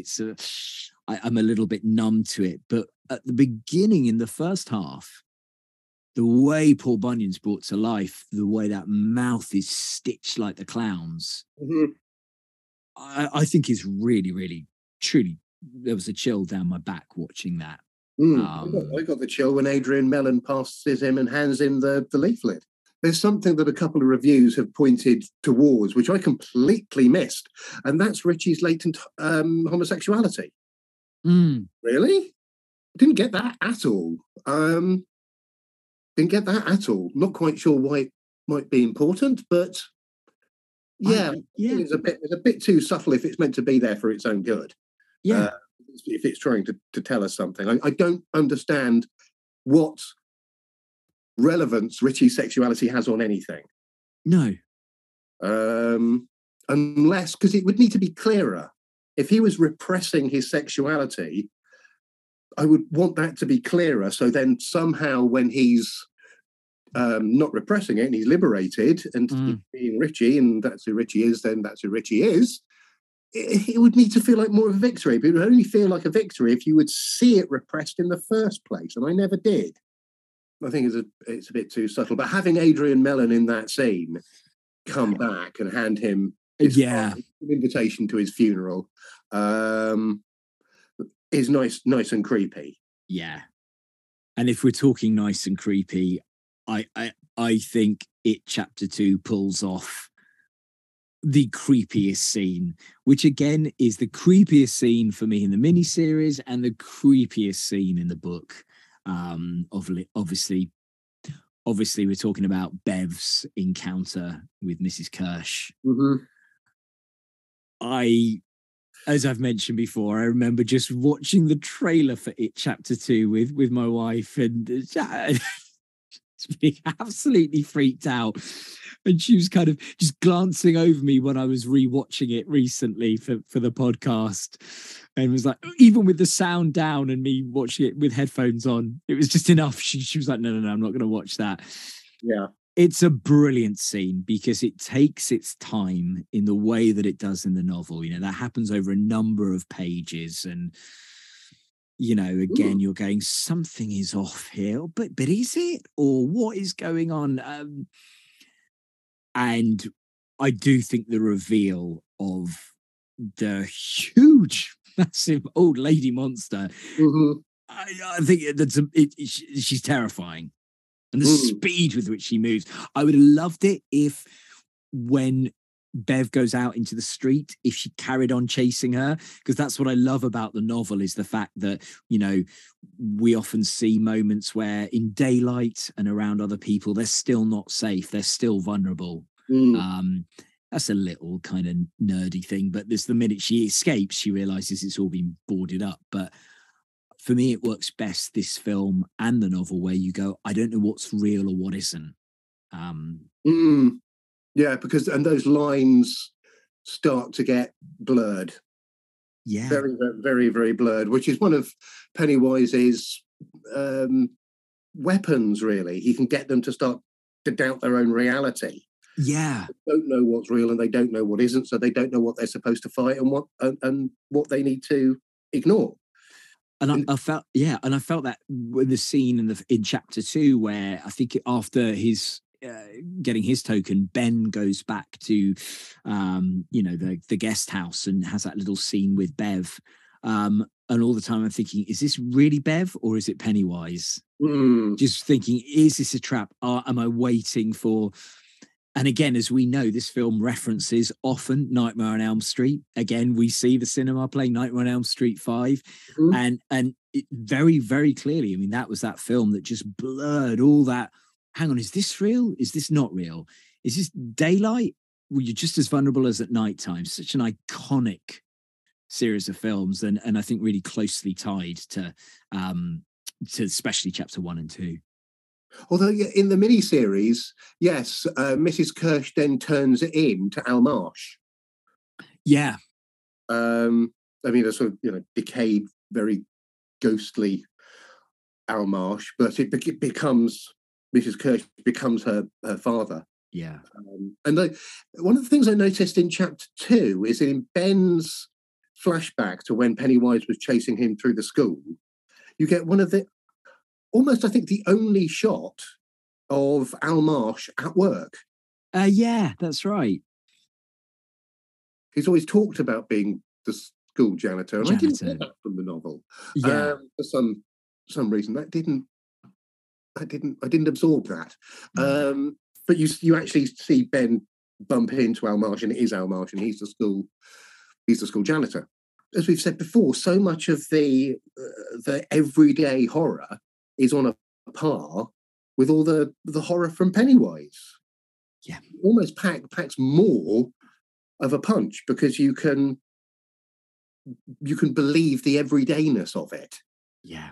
I'm a little bit numb to it. But at the beginning, in the first half, the way Paul Bunyan's brought to life, the way that mouth is stitched like the clown's, I think is really, really, truly, there was a chill down my back watching that. I got the chill when Adrian Mellon passes him and hands him the leaflet. there's something that a couple of reviews have pointed towards, which I completely missed, and that's Richie's latent homosexuality. Mm. Really? Didn't get that at all. Not quite sure why it might be important, but yeah, it's a bit too subtle if it's meant to be there for its own good. Yeah. If it's trying to tell us something. I don't understand what relevance Richie's sexuality has on anything. No. Unless, because it would need to be clearer. If he was repressing his sexuality, I would want that to be clearer. So then somehow when he's not repressing it and he's liberated and he's being Richie, and that's who Richie is, then that's who Richie is, it would need to feel like more of a victory. But it would only feel like a victory if you would see it repressed in the first place. And I never did. I think it's a bit too subtle. But having Adrian Mellon in that scene come back and hand him an invitation to his funeral is nice and creepy. Yeah. And if we're talking nice and creepy, I think It Chapter 2 pulls off the creepiest scene, which again is the creepiest scene for me in the miniseries and the creepiest scene in the book. Obviously we're talking about Bev's encounter with Mrs. Kirsch. Mm-hmm. As I've mentioned before, I remember just watching the trailer for It Chapter 2 with my wife and being absolutely freaked out, and she was kind of just glancing over me when I was re-watching it recently for the podcast, and was like, even with the sound down and me watching it with headphones on, it was just enough. She was like, no, I'm not going to watch that. Yeah. It's a brilliant scene because it takes its time in the way that it does in the novel. You know, that happens over a number of pages, and you know, again, you're going, something is off here, but is it? Or what is going on? And I do think the reveal of the huge, massive old lady monster, I think that's she's terrifying. And the speed with which she moves. I would have loved it if when Bev goes out into the street, if she carried on chasing her, because that's what I love about the novel, is the fact that, you know, we often see moments where in daylight and around other people, they're still not safe. They're still vulnerable. Mm. That's a little kind of nerdy thing, but there's the minute she escapes, she realizes it's all been boarded up. But for me, it works best, this film and the novel, where you go, I don't know what's real or what isn't. Yeah, because those lines start to get blurred. Yeah. Very, very, very blurred, which is one of Pennywise's weapons, really. He can get them to start to doubt their own reality. Yeah. They don't know what's real and they don't know what isn't, so they don't know what they're supposed to fight and what they need to ignore. And I felt that with the scene in Chapter 2 where I think after his... getting his token, Ben goes back to the guest house and has that little scene with Bev, and all the time I'm thinking, is this really Bev or is it Pennywise? Just thinking, is this a trap? Am I waiting for? And again, as we know, this film references often Nightmare on Elm Street. Again, we see the cinema playing Nightmare on Elm Street 5, and it very, very clearly, I mean, that was that film that just blurred all that. Hang on, is this real? Is this not real? Is this daylight? Well, you're just as vulnerable as at nighttime. Such an iconic series of films, and I think really closely tied to especially Chapter 1 and 2. Although in the miniseries, yes, Mrs. Kirsch then turns it in to Al Marsh. Yeah, a sort of decayed, very ghostly Al Marsh, but it becomes. Mrs. Kirsch becomes her father. Yeah. One of the things I noticed in Chapter 2 is in Ben's flashback to when Pennywise was chasing him through the school, you get one of the, almost I think the only shot of Al Marsh at work. Yeah, that's right. He's always talked about being the school janitor. And I didn't get that from the novel. Yeah. For some reason, that didn't absorb that. But you actually see Ben bump into Al Marsh, and it is Al Marsh, and he's the school janitor. As we've said before, so much of the everyday horror is on a par with all the horror from Pennywise. Yeah, almost packs more of a punch because you can believe the everydayness of it. Yeah,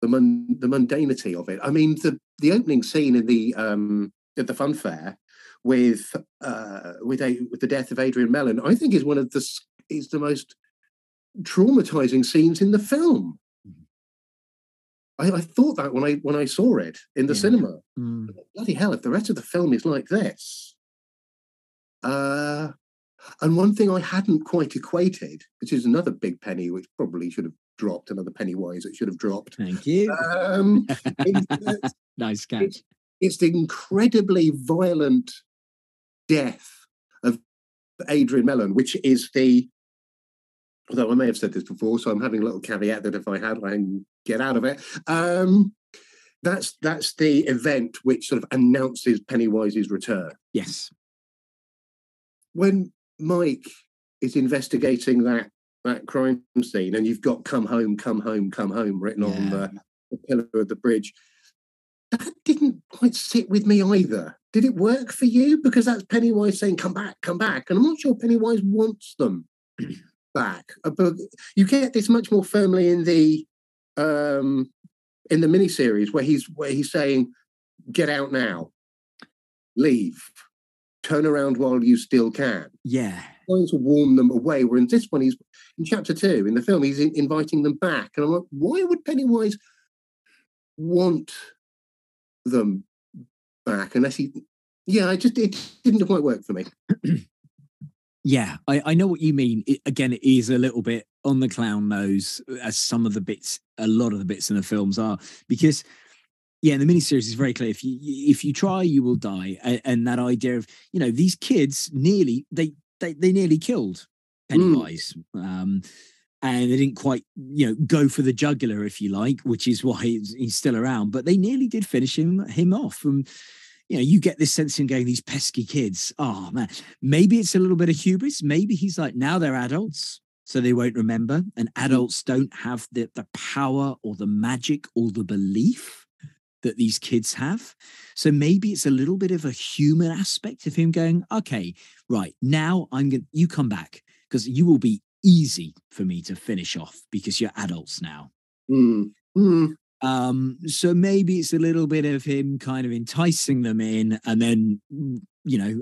the mundanity of it. I mean, the opening scene in at the fun fair with the death of Adrian Mellon, I think is the most traumatizing scenes in the film. I thought that when I saw it in the cinema. Mm. Bloody hell, if the rest of the film is like this. And one thing I hadn't quite equated, which is another big penny, which probably should have dropped, another Pennywise it should have dropped. Thank you. Nice catch. It's the incredibly violent death of Adrian Mellon, which is the... Although I may have said this before, so I'm having a little caveat that if I had, I can get out of it. That's the event which sort of announces Pennywise's return. Yes. When Mike is investigating that crime scene, and you've got "Come home, come home, come home" written on the pillar of the bridge, that didn't quite sit with me either. Did it work for you? Because that's Pennywise saying, "Come back, come back," and I'm not sure Pennywise wants them back. But you get this much more firmly in the miniseries where he's saying, "Get out now, leave, turn around while you still can." Yeah, trying to warn them away. Whereas this one, he's in chapter 2 in the film, he's inviting them back, and I'm like, why would Pennywise want them back? Unless he, it didn't quite work for me. Yeah, I know what you mean. It is a little bit on the clown nose, as a lot of the bits in the films are, because, yeah, the miniseries is very clear. If you try, you will die. And that idea of, these kids nearly killed Pennywise. Mm. And they didn't quite, go for the jugular, if you like, which is why he's still around. But they nearly did finish him off. And, you get this sense in going, these pesky kids. Oh, man. Maybe it's a little bit of hubris. Maybe he's like, now they're adults, so they won't remember. And adults don't have the power or the magic or the belief that these kids have. So maybe it's a little bit of a human aspect of him going, okay, right, now you come back, because you will be easy for me to finish off because you're adults now. Mm. Mm. So maybe it's a little bit of him kind of enticing them in. And then,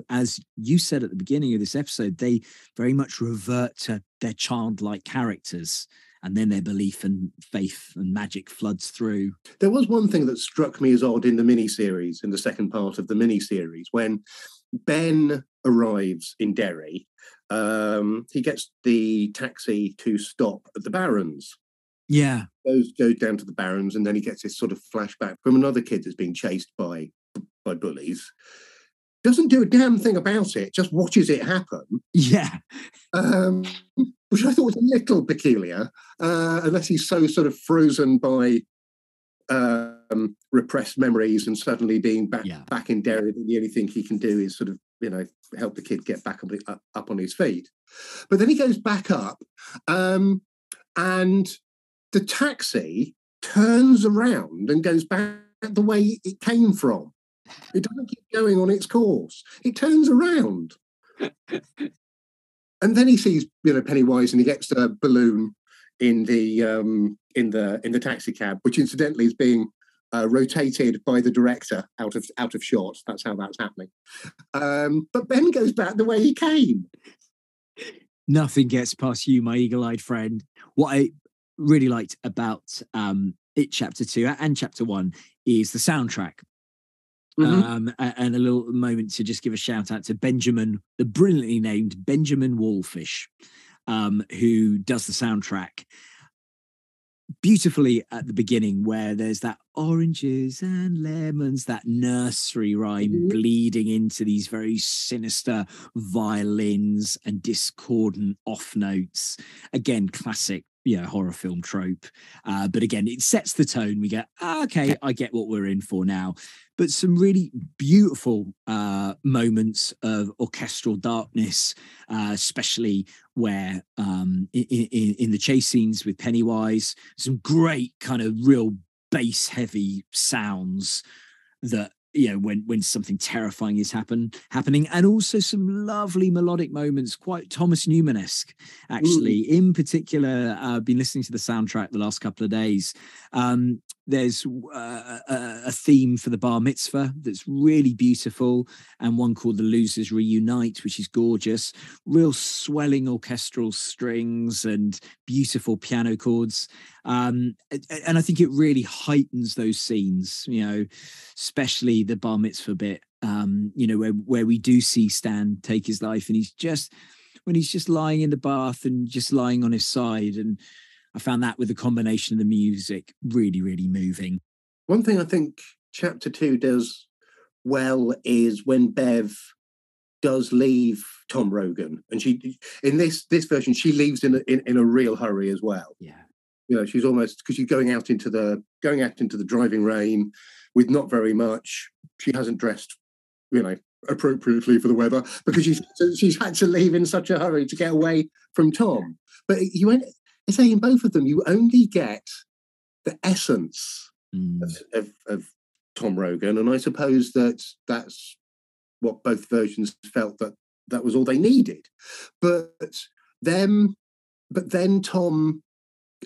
as you said at the beginning of this episode, they very much revert to their childlike characters, and then their belief and faith and magic floods through. There was one thing that struck me as odd in the miniseries, in the second part of the miniseries, when Ben arrives in Derry, he gets the taxi to stop at the Barrens. Yeah. Goes down to the Barrens, and then he gets this sort of flashback from another kid that's being chased by bullies. Doesn't do a damn thing about it, just watches it happen. Yeah. Which I thought was a little peculiar, unless he's so sort of frozen by repressed memories and suddenly being back in Derry, that the only thing he can do is sort of, help the kid get back up on his feet. But then he goes back up, and the taxi turns around and goes back the way it came from. It doesn't keep going on its course. It turns around. And then he sees, Pennywise, and he gets a balloon in the taxi cab, which incidentally is being rotated by the director out of shot. That's how that's happening. But Ben goes back the way he came. Nothing gets past you, my eagle-eyed friend. What I really liked about It Chapter 2 and Chapter 1 is the soundtrack. Mm-hmm. And a little moment to just give a shout out to Benjamin, the brilliantly named Benjamin Wallfish, who does the soundtrack beautifully at the beginning, where there's that oranges and lemons, that nursery rhyme, mm-hmm, bleeding into these very sinister violins and discordant off notes. Again, classic, horror film trope. But again, it sets the tone. We go, okay, I get what we're in for now. but some really beautiful moments of orchestral darkness, especially where in the chase scenes with Pennywise, some great kind of real bass heavy sounds that, you know, when something terrifying is happening, and also some lovely melodic moments, quite Thomas Newman-esque, actually. Ooh. In particular, I've been listening to the soundtrack the last couple of days. There's a theme for the bar mitzvah that's really beautiful, and one called The Losers Reunite, which is gorgeous. Real swelling orchestral strings and beautiful piano chords. And I think it really heightens those scenes, you know, especially the bar mitzvah bit, you know, where we do see Stan take his life, and when he's just lying in the bath and just lying on his side. And I found that, with the combination of the music, really, really moving. One thing I think Chapter 2 does well is when Bev does leave Tom Rogan, and she, in this version, she leaves in a real hurry as well. Yeah, you know, she's almost, because she's going out into the driving rain with not very much. She hasn't dressed, you know, appropriately for the weather, because she's had to leave in such a hurry to get away from Tom. But you went. I say, in both of them, you only get the essence of Tom Rogan, and I suppose that's what both versions felt, that was all they needed. But then Tom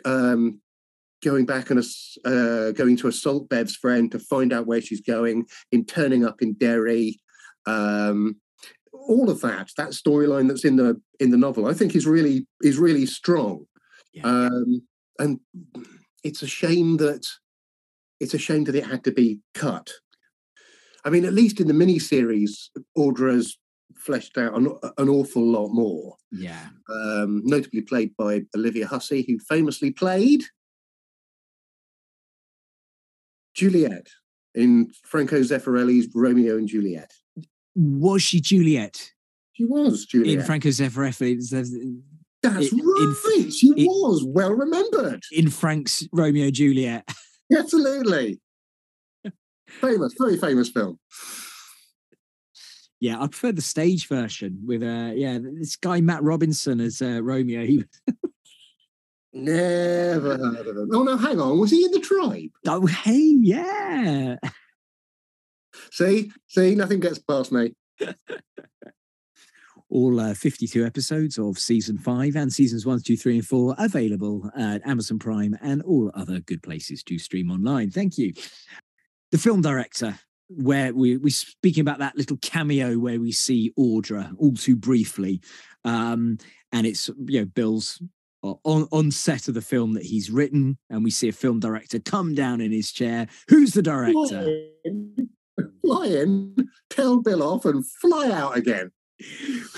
going back and going to assault Bev's friend to find out where she's going, in turning up in Derry. All of that storyline that's in the novel, I think, is really strong. Yeah. And it's a shame that it had to be cut. I mean, at least in the miniseries, Audra's fleshed out an awful lot more. Yeah, notably played by Olivia Hussey, who famously played Juliet in Franco Zeffirelli's Romeo and Juliet. Was she Juliet? She was Juliet in Franco Zeffirelli's. That's right. She was well remembered in Frank's Romeo and Juliet. Absolutely. Famous, very famous film. Yeah, I prefer the stage version with this guy Matt Robinson as Romeo. Never heard of him. Oh no, hang on. Was he in The Tribe? Oh hey, yeah. See, nothing gets past me. All 52 episodes of Season 5 and Seasons 1, 2, 3 and 4 available at Amazon Prime and all other good places to stream online. Thank you. The film director, where we're speaking about that little cameo where we see Audra all too briefly. And it's, you know, Bill's on set of the film that he's written, and we see a film director come down in his chair. Who's the director? Fly in, tell Bill off and fly out again.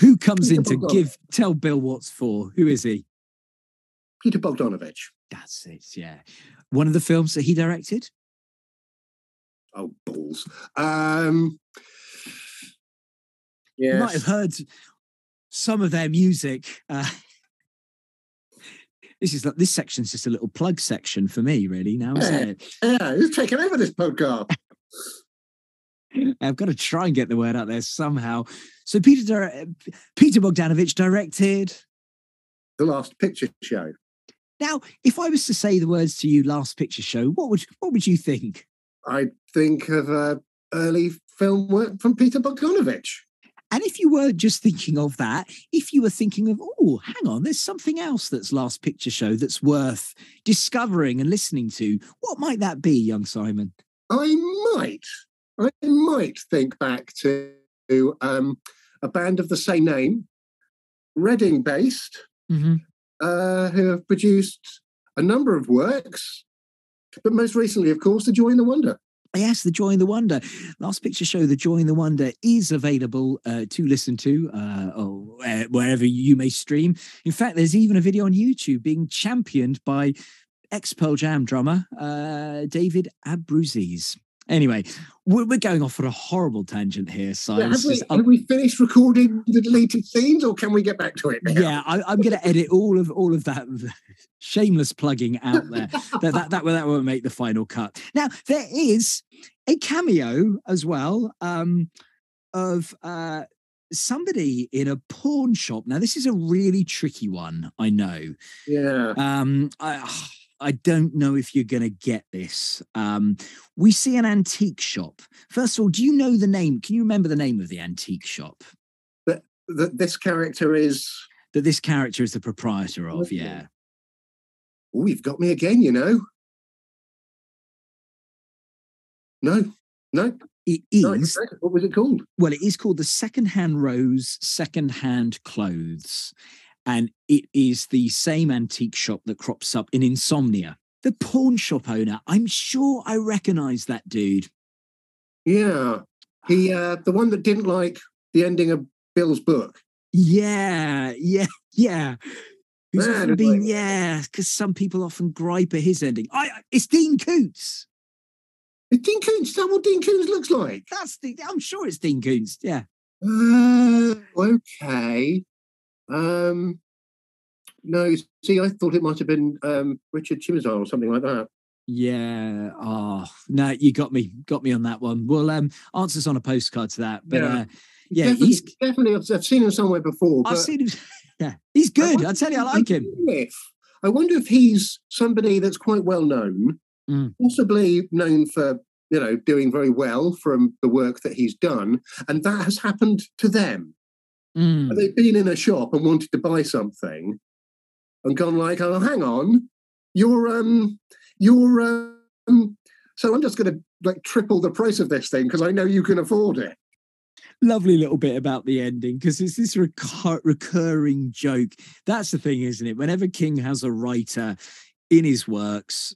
Who comes in to tell Bill what's for? Who is he? Peter Bogdanovich. That's it, yeah. One of the films that he directed? Oh, balls. Yes. You might have heard some of their music. This section's just a little plug section for me, really, now, isn't it? Yeah, who's taking over this podcast? I've got to try and get the word out there somehow. So Peter Bogdanovich directed The Last Picture Show. Now, if I was to say the words to you, Last Picture Show, what would you think? I'd think of early film work from Peter Bogdanovich. And if you were just thinking of that, if you were thinking of, oh, hang on, there's something else that's Last Picture Show that's worth discovering and listening to, what might that be, young Simon? I might think back to a band of the same name, Reading-based, who have produced a number of works, but most recently, of course, The Joy in the Wonder. Yes, The Joy in the Wonder. Last Picture Show, The Joy in the Wonder, is available to listen to wherever you may stream. In fact, there's even a video on YouTube being championed by ex-Pearl Jam drummer David Abruzzese. Anyway, we're going off on a horrible tangent here, Science. Yeah, have we finished recording the deleted scenes, or can we get back to it now? Yeah, I'm going to edit all of that shameless plugging out there. that will make the final cut. Now, there is a cameo as well of somebody in a pawn shop. Now, this is a really tricky one, I know. Yeah. I don't know if you're going to get this. We see an antique shop. First of all, do you know the name? Can you remember the name of the antique shop? That this character is the proprietor of, yeah. Oh, you've got me again, you know. No. It is. No, what was it called? Well, it is called the Secondhand Rose, Secondhand Clothes. And it is the same antique shop that crops up in Insomnia. The pawn shop owner, I'm sure I recognise that dude. Yeah. He, the one that didn't like the ending of Bill's book. Yeah. Who's often been, yeah, because some people often gripe at his ending. It's Dean Koontz. Is Dean Koontz? Is that what Dean Koontz looks like? I'm sure it's Dean Koontz, yeah. Okay. No, see, I thought it might have been Richard Chimazar or something like that. Yeah. Oh, no, you got me on that one. Well, answers on a postcard to that. But yeah, he's definitely. I've seen him somewhere before. I've seen him. Yeah, he's good. I tell you, I like him. I wonder if he's somebody that's quite well known, possibly known for doing very well from the work that he's done, and that has happened to them. Mm. They've been in a shop and wanted to buy something and gone like, oh, hang on, you're so I'm just going to triple the price of this thing because I know you can afford it. Lovely little bit about the ending, because it's this recurring joke. That's the thing, isn't it? Whenever King has a writer in his works,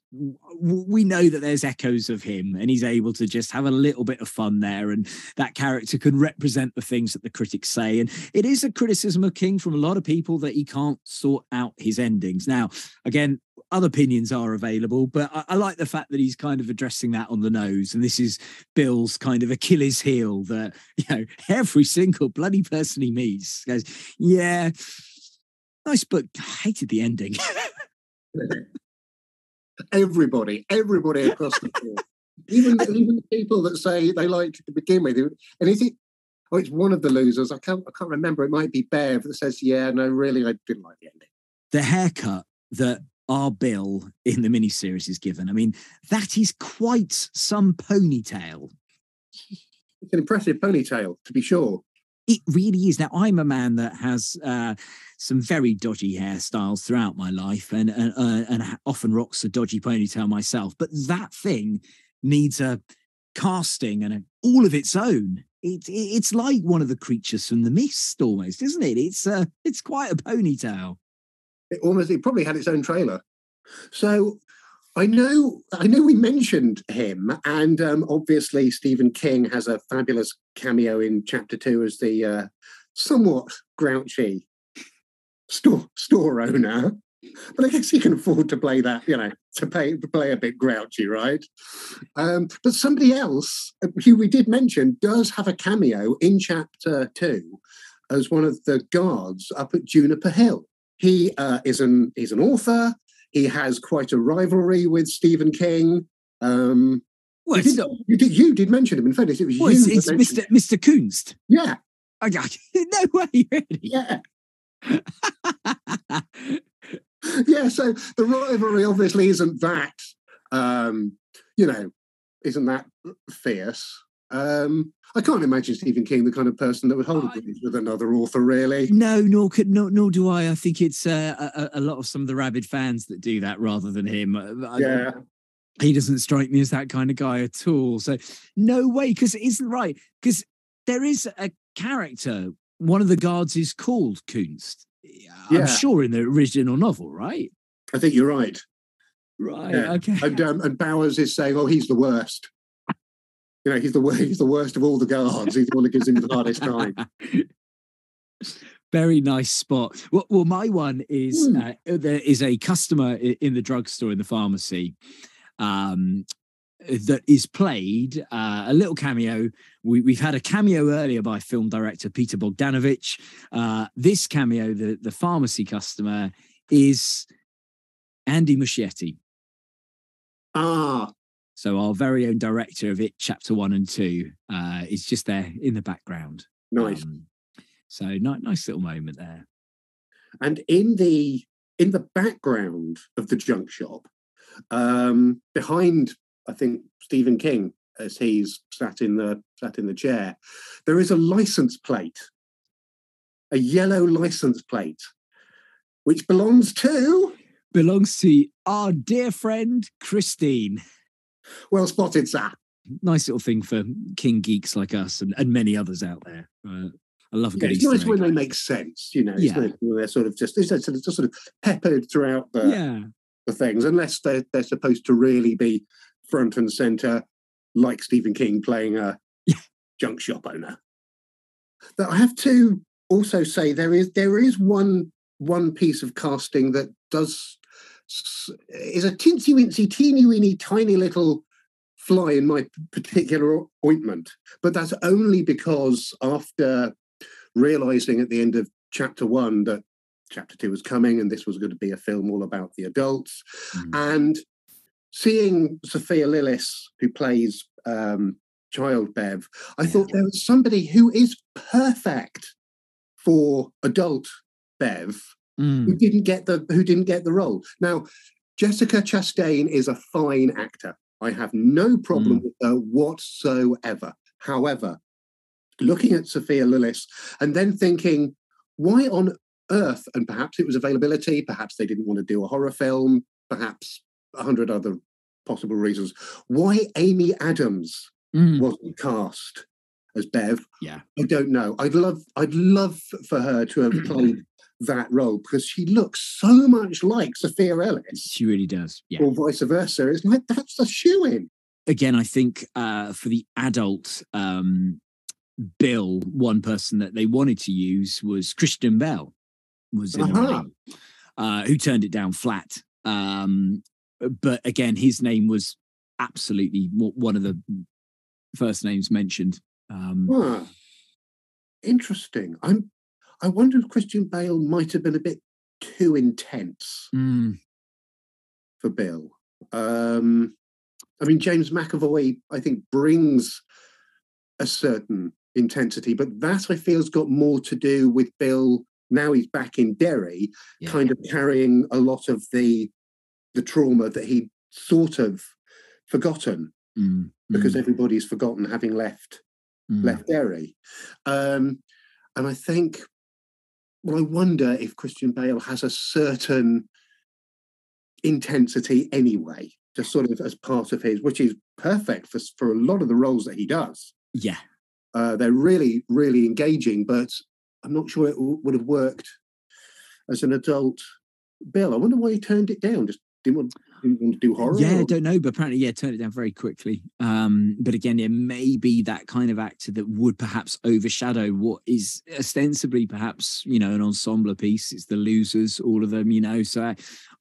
we know that there's echoes of him, and he's able to just have a little bit of fun there, and that character can represent the things that the critics say. And it is a criticism of King from a lot of people that he can't sort out his endings. Now, again, other opinions are available, but I like the fact that he's kind of addressing that on the nose, and this is Bill's kind of Achilles heel that, every single bloody person he meets goes, yeah, nice book, hated the ending. Everybody across the board, even the people that say they liked it to begin with. And is it? Oh, it's one of the losers. I can't remember. It might be Bev that says, "Yeah, no, really, I didn't like the ending." The haircut that our Bill in the miniseries is given. I mean, that is quite some ponytail. It's an impressive ponytail, to be sure. It really is. Now, I'm a man that has some very dodgy hairstyles throughout my life, and often rocks a dodgy ponytail myself. But that thing needs a casting and all of its own. It's like one of the creatures from The Mist, almost, isn't it? It's quite a ponytail. It probably had its own trailer. So I know we mentioned him, and obviously Stephen King has a fabulous cameo in Chapter 2 as the somewhat grouchy store owner. But I guess he can afford to play that, to play a bit grouchy, right? But somebody else, who we did mention, does have a cameo in Chapter 2 as one of the guards up at Juniper Hill. He is an author. He has quite a rivalry with Stephen King. You did mention him. In fact, it was it's Mr. Koontz. Yeah. Oh, God. No way, really. Yeah. Yeah, so the rivalry obviously isn't that, isn't that fierce. I can't imagine Stephen King the kind of person that would hold a grudge with another author, really. No, nor do I. I think it's a lot of some of the rabid fans that do that rather than him. Yeah. He doesn't strike me as that kind of guy at all. So no way, because it isn't right. Because there is a character, one of the guards is called Koontz. Yeah. I'm sure in the original novel, right? I think you're right. Right, yeah. Okay. And Bowers is saying, oh, he's the worst. He's the worst of all the guards. He's the one that gives him the hardest time. Very nice spot. Well, my one is there is a customer in the drugstore, in the pharmacy, that is played, a little cameo. We've had a cameo earlier by film director Peter Bogdanovich. This cameo, the pharmacy customer, is Andy Muschietti. Ah. So our very own director of It, Chapter 1 and 2, is just there in the background. Nice. So nice little moment there. And in the background of the junk shop, behind, I think, Stephen King, as he's sat in the chair, there is a license plate, a yellow license plate, which belongs to our dear friend Christine. Well spotted, sir. Nice little thing for King geeks like us and many others out there. I love a good Easter egg. It's nice when they make sense, you know. Yeah. It's nice when they're sort of just peppered throughout the things, unless they're supposed to really be front and centre, like Stephen King playing a junk shop owner. But I have to also say there is one piece of casting that is a teensy-wincy, teeny-weeny, tiny little fly in my particular ointment. But that's only because after realising at the end of Chapter 1 that Chapter 2 was coming and this was going to be a film all about the adults, and seeing Sophia Lillis, who plays Child Bev, I thought there was somebody who is perfect for adult Bev, who didn't get the role. Now, Jessica Chastain is a fine actor. I have no problem with her whatsoever. However, looking at Sophia Lillis and then thinking, why on earth? And perhaps it was availability. Perhaps they didn't want to do a horror film. Perhaps 100 other possible reasons. Why Amy Adams wasn't cast as Bev? Yeah, I don't know. I'd love for her to have played that role, because she looks so much like Sophia Ellis. She really does. Yeah. Or vice versa. It's like, that's a shoe-in. Again, I think for the adult Bill, one person that they wanted to use was Christian Bale, was in the running, who turned it down flat. But again, his name was absolutely one of the first names mentioned. Interesting. I wonder if Christian Bale might have been a bit too intense for Bill. I mean, James McAvoy, I think, brings a certain intensity, but that, I feel, has got more to do with Bill, now he's back in Derry, kind of carrying a lot of the trauma that he sort of forgotten, because everybody's forgotten having left Derry. And I think, well, I wonder if Christian Bale has a certain intensity anyway, just sort of as part of his, which is perfect for a lot of the roles that he does. Yeah. They're really, really engaging, but I'm not sure it would have worked as an adult Bill. I wonder why he turned it down. Just didn't want to do horror? Yeah, I don't know, but apparently, turned it down very quickly. But again, it may be that kind of actor that would perhaps overshadow what is ostensibly perhaps, you know, an ensemble piece. It's the losers, all of them, you know. So,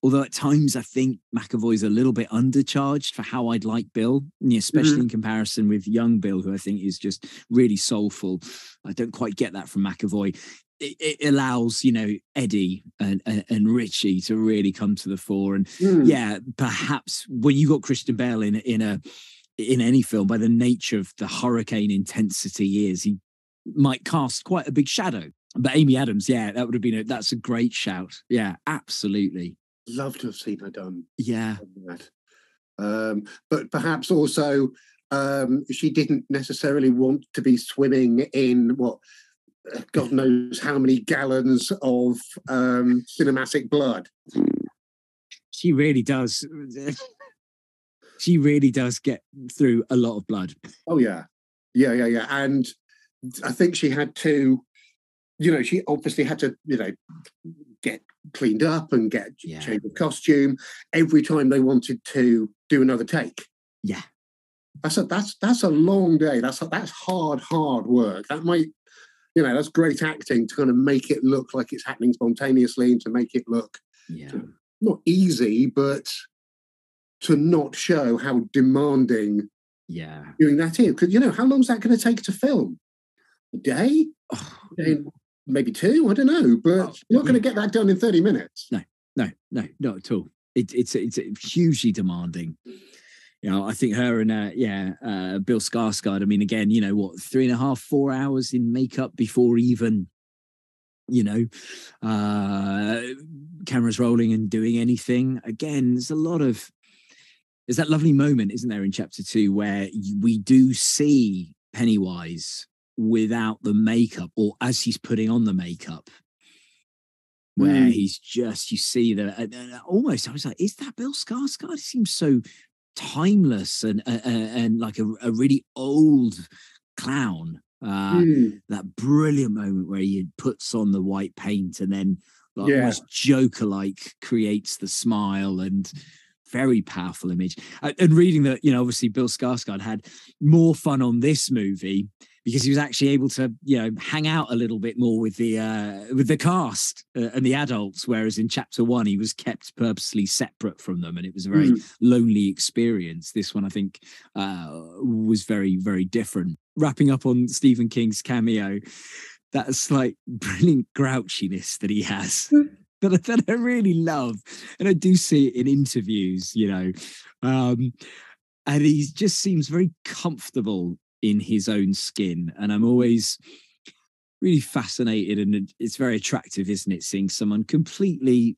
although at times I think McAvoy's a little bit undercharged for how I'd like Bill, especially in comparison with young Bill, who I think is just really soulful. I don't quite get that from McAvoy. It allows, you know, Eddie and Richie to really come to the fore. And perhaps when you got Christian Bale in any film, by the nature of the hurricane intensity is, he might cast quite a big shadow. But Amy Adams, that would have been that's a great shout. Yeah, absolutely. Love to have seen her done. Yeah. But perhaps also she didn't necessarily want to be swimming in God knows how many gallons of cinematic blood. She really does. She really does get through a lot of blood. Oh, yeah. Yeah. And I think she had to, you know, she obviously had to, you know, get cleaned up and get changed of costume every time they wanted to do another take. Yeah. I said, that's a long day. That's hard work. That might... You know, that's great acting to kind of make it look like it's happening spontaneously and to make it look not easy, but to not show how demanding doing that is. Because, you know, how long is that going to take to film? A day? Maybe two? I don't know. But you're not going to get that done in 30 minutes. No, not at all. It's hugely demanding. You know, I think her and, Bill Skarsgård, I mean, again, you know, what, 3.5, 4 hours in makeup before even, you know, cameras rolling and doing anything. Again, there's a lot of, there's that lovely moment, isn't there, in chapter 2, where we do see Pennywise without the makeup, or as he's putting on the makeup, where he's just, you see that, almost, I was like, is that Bill Skarsgård? He seems so timeless and like a really old clown. That brilliant moment where he puts on the white paint and then almost Joker-like creates the smile, and very powerful image. And reading that, you know, obviously Bill Skarsgård had more fun on this movie because he was actually able to, you know, hang out a little bit more with the cast and the adults, whereas in chapter 1 he was kept purposely separate from them, and it was a very lonely experience. This one, I think, was very, very different. Wrapping up on Stephen King's cameo, that's like brilliant grouchiness that he has. That I really love, and I do see it in interviews, you know, and he just seems very comfortable in his own skin, and I'm always really fascinated, and it's very attractive, isn't it, seeing someone completely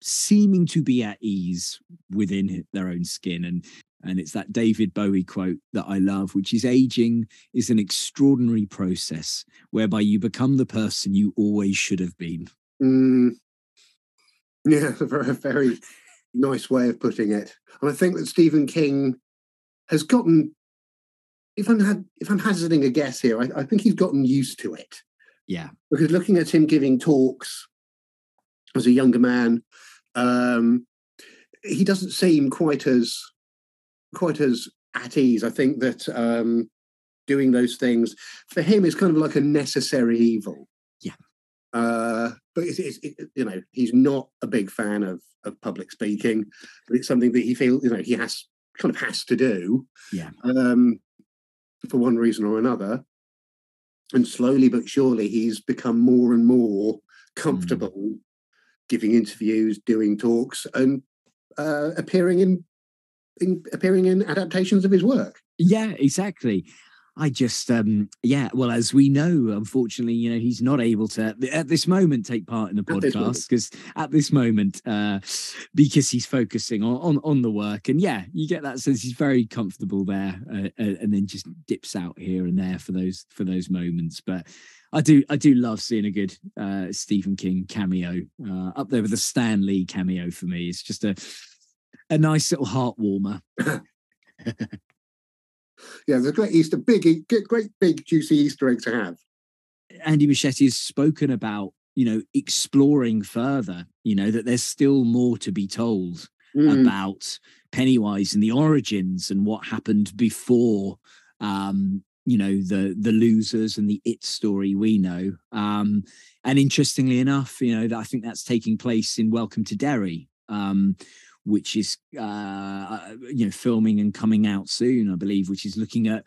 seeming to be at ease within their own skin. And it's that David Bowie quote that I love, which is, aging is an extraordinary process whereby you become the person you always should have been. Yeah, a very, very nice way of putting it. And I think that Stephen King has gotten, if I'm hazarding a guess here, I think he's gotten used to it. Yeah. Because looking at him giving talks as a younger man, he doesn't seem quite as at ease. I think that doing those things for him is kind of like a necessary evil. Yeah. But you know, he's not a big fan of public speaking, but it's something that he feels, you know, he has to do, for one reason or another. And slowly but surely, he's become more and more comfortable giving interviews, doing talks, and appearing in adaptations of his work. Yeah, exactly. I just, well, as we know, unfortunately, you know, he's not able to, at this moment, take part in the podcast because he's focusing on the work. And yeah, you get that sense he's very comfortable there, and then just dips out here and there for those moments. But I do love seeing a good Stephen King cameo, up there with the Stan Lee cameo for me. It's just a nice little heart warmer. Yeah, there's a great big juicy Easter egg to have. Andy Muschietti has spoken about, you know, exploring further, you know, that there's still more to be told about Pennywise and the origins and what happened before, you know, the Losers and the It story we know. And interestingly enough, you know, I think that's taking place in Welcome to Derry, which is, you know, filming and coming out soon, I believe, which is looking at,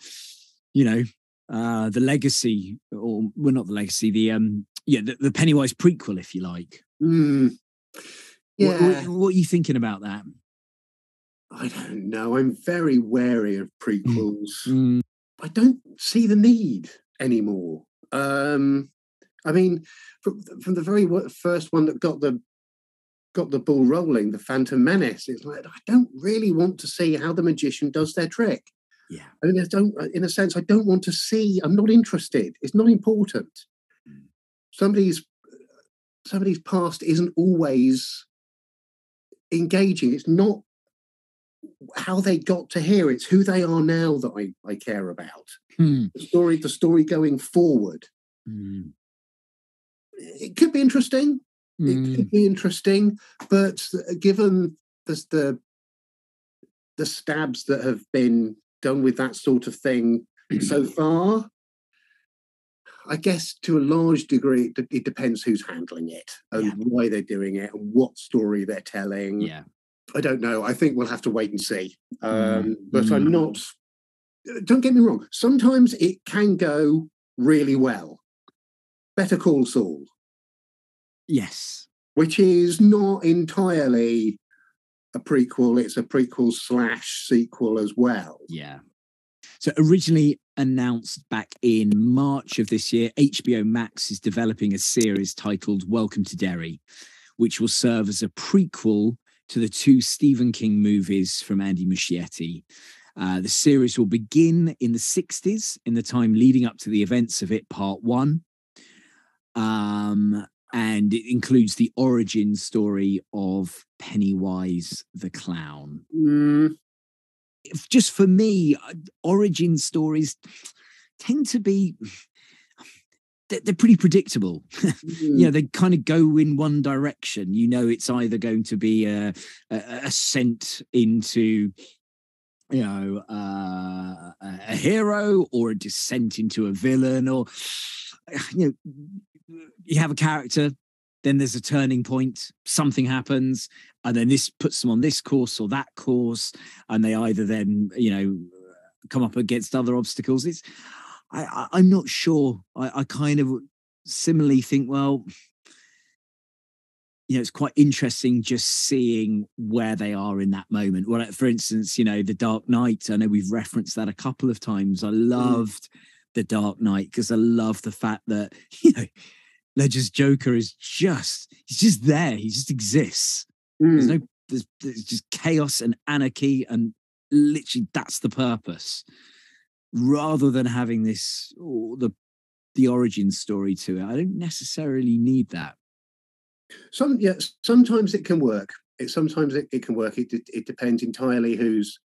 you know, the legacy, or well, not the legacy, the Pennywise prequel, if you like. What are you thinking about that? I don't know. I'm very wary of prequels. I don't see the need anymore. I mean, from the very first one that got the ball rolling, the Phantom Menace, it's like, I don't really want to see how the magician does their trick. Yeah. I mean, I don't want to see, I'm not interested. It's not important. Somebody's past isn't always engaging. It's not how they got to here. It's who they are now that I care about. The story going forward. It could be interesting. It could be interesting, but given the stabs that have been done with that sort of thing so far, I guess to a large degree it depends who's handling it and why they're doing it and what story they're telling. Yeah. I don't know. I think we'll have to wait and see. But I'm not... Don't get me wrong. Sometimes it can go really well. Better Call Saul. Yes. Which is not entirely a prequel. It's a prequel/sequel as well. Yeah. So originally announced back in March of this year, HBO Max is developing a series titled Welcome to Derry, which will serve as a prequel to the two Stephen King movies from Andy Muschietti. The series will begin in the 60s, in the time leading up to the events of It Part 1. And it includes the origin story of Pennywise the Clown. Just for me, origin stories tend to be... They're pretty predictable. You know, they kind of go in one direction. You know, it's either going to be a ascent into... you know, a hero, or a descent into a villain, or, you know, you have a character, then there's a turning point, something happens, and then this puts them on this course or that course, and they either then, you know, come up against other obstacles. It's, I'm not sure. I kind of similarly think, well, you know, it's quite interesting just seeing where they are in that moment. Well, for instance, you know, The Dark Knight, I know we've referenced that a couple of times. I loved The Dark Knight because I love the fact that, you know, Ledger's Joker is just, he's just there. He just exists. There's just chaos and anarchy, and literally that's the purpose. Rather than having this, the origin story to it, I don't necessarily need that. Sometimes it can work. It depends entirely whose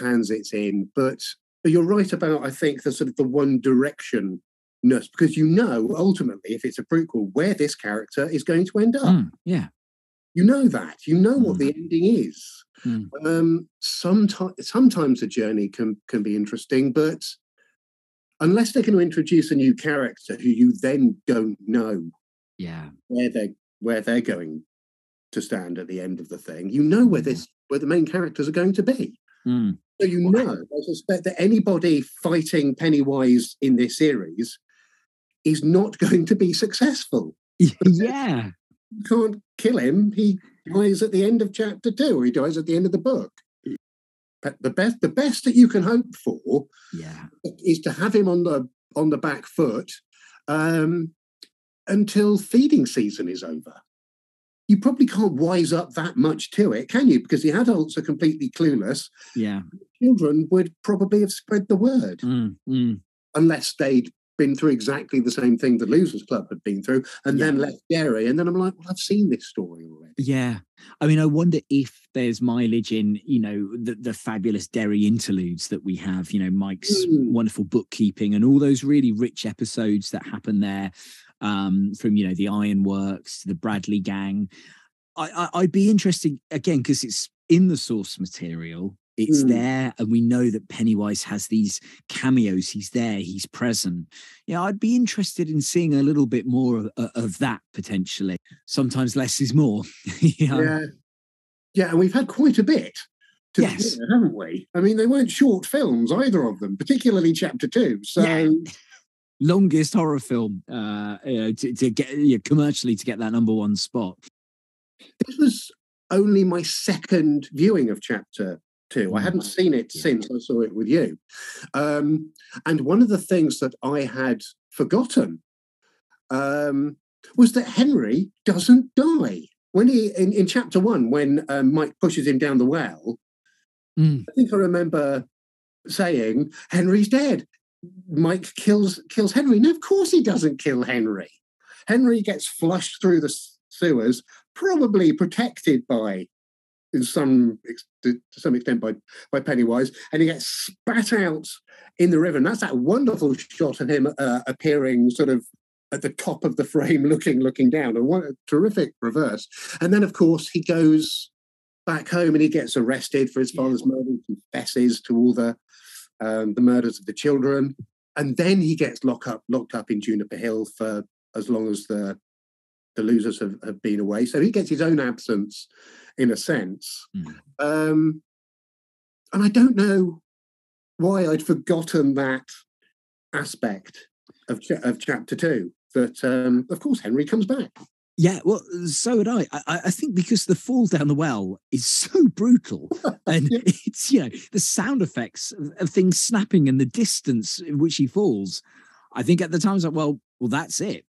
hands it's in. But you're right about, I think, the sort of the one directionness, because you know ultimately if it's a prequel where this character is going to end up. Yeah, you know that. You know what the ending is. Sometimes the journey can be interesting, but unless they're going to introduce a new character who you then don't know. Yeah, where they're going to stand at the end of the thing. You know where the main characters are going to be. So you know, I suspect that anybody fighting Pennywise in this series is not going to be successful. Yeah, you can't kill him. He dies at the end of chapter 2, or he dies at the end of the book. But the best that you can hope for, is to have him on the back foot. Until feeding season is over. You probably can't wise up that much to it, can you? Because the adults are completely clueless. Yeah. Children would probably have spread the word. Unless they'd been through exactly the same thing the Losers Club had been through, and then left Derry. And then I'm like, well, I've seen this story already. Yeah. I mean, I wonder if there's mileage in, you know, the fabulous Derry interludes that we have, you know, Mike's wonderful bookkeeping and all those really rich episodes that happen there. From, you know, the Ironworks, the Bradley gang. I'd be interested, again, because it's in the source material. It's there, and we know that Pennywise has these cameos. He's there, he's present. Yeah, you know, I'd be interested in seeing a little bit more of that, potentially. Sometimes less is more. Yeah, and we've had quite a bit to begin, haven't we? I mean, they weren't short films, either of them, particularly Chapter 2, so... Yeah. Longest horror film to get commercially to get that number 1 spot. This was only my second viewing of Chapter 2. I hadn't seen it since I saw it with you. And one of the things that I had forgotten was that Henry doesn't die when he in Chapter 1 when Mike pushes him down the well. I think I remember saying Henry's dead. Mike kills Henry. No, of course he doesn't kill Henry. Henry gets flushed through the sewers, probably protected by, to some extent by Pennywise, and he gets spat out in the river. And that's that wonderful shot of him appearing sort of at the top of the frame, looking down. And what a terrific reverse. And then, of course, he goes back home and he gets arrested for his father's murder. He confesses to all the murders of the children, and then he gets locked up in Juniper Hill for as long as the the losers have been away. So he gets his own absence in a sense. Mm. And I don't know why I'd forgotten that aspect of chapter two, that, of course, Henry comes back. Yeah, well, so would I. I think because the fall down the well is so brutal, and yeah. It's, you know, the sound effects of things snapping and the distance in which he falls. I think at the time it's like, well, that's it.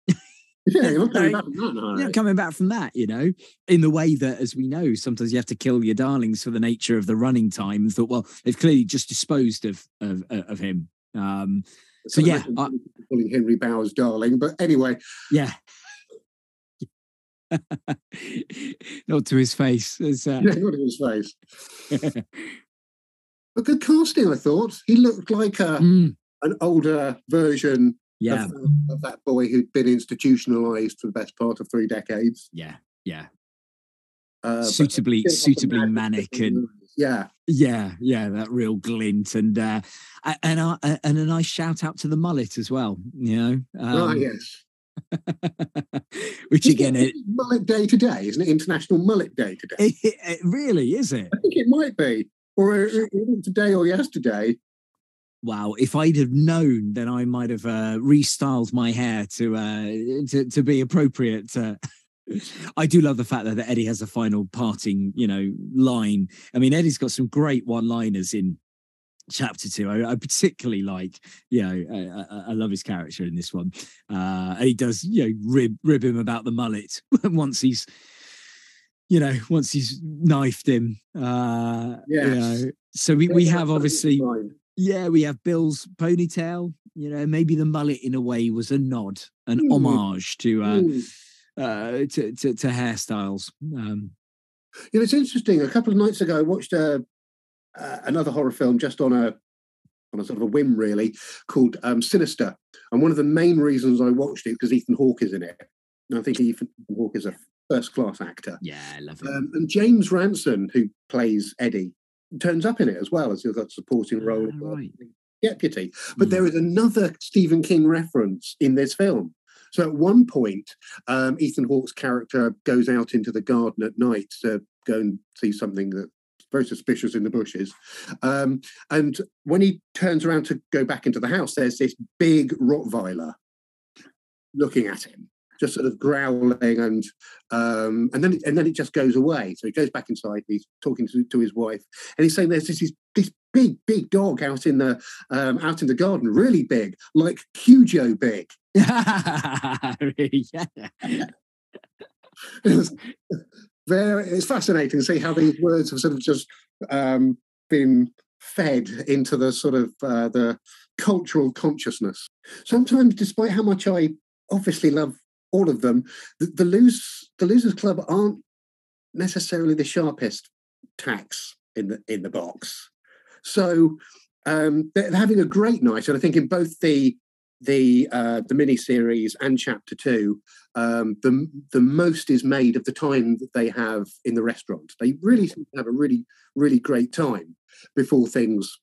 Yeah, you're not coming back from that. You're not coming back from that, you know, in the way that, as we know, sometimes you have to kill your darlings for the nature of the running time. And thought, well, they've clearly just disposed of him. So yeah, calling Henry Bowers darling, but anyway, yeah. Not to his face. Yeah, not to his face. But good casting, I thought. He looked like an older version of that boy who'd been institutionalized for the best part of 3 decades. Yeah, yeah. Suitably manic and that real glint and a nice shout out to the mullet as well. You know, yes. Which again, it's mullet day today, isn't it? International Mullet Day today. It really is it? I think it might be, or today or yesterday. Wow! If I'd have known, then I might have restyled my hair to be appropriate. I do love the fact that Eddie has a final parting, you know, line. I mean, Eddie's got some great one-liners in chapter two. I particularly like, you know, I love his character in this one. And he does, you know, rib him about the mullet once he's knifed him. Yes. You know. So we have obviously, yeah, we have Bill's ponytail. You know, maybe the mullet in a way was a nod, an homage to hairstyles. You know, it's interesting. A couple of nights ago, I watched another horror film just on a sort of a whim, really, called Sinister. And one of the main reasons I watched it because Ethan Hawke is in it. And I think Ethan Hawke is a first-class actor. Yeah, I love it. And James Ranson, who plays Eddie, turns up in it as well as he's got a supporting role as deputy. But there is another Stephen King reference in this film. So at one point, Ethan Hawke's character goes out into the garden at night to go and see something that's very suspicious in the bushes. And when he turns around to go back into the house, there's this big Rottweiler looking at him, just sort of growling, and then it just goes away. So he goes back inside. He's talking to his wife, and he's saying, "There's this big dog out in the garden, really big, like Cujo big." It's fascinating to see how these words have sort of just been fed into the sort of the cultural consciousness. Sometimes, despite how much I obviously love all of them, the Losers Club aren't necessarily the sharpest tacks in the box. So they're having a great night, and I think in both the mini series and chapter two, the most is made of the time that they have in the restaurant. They really have a really, really great time before things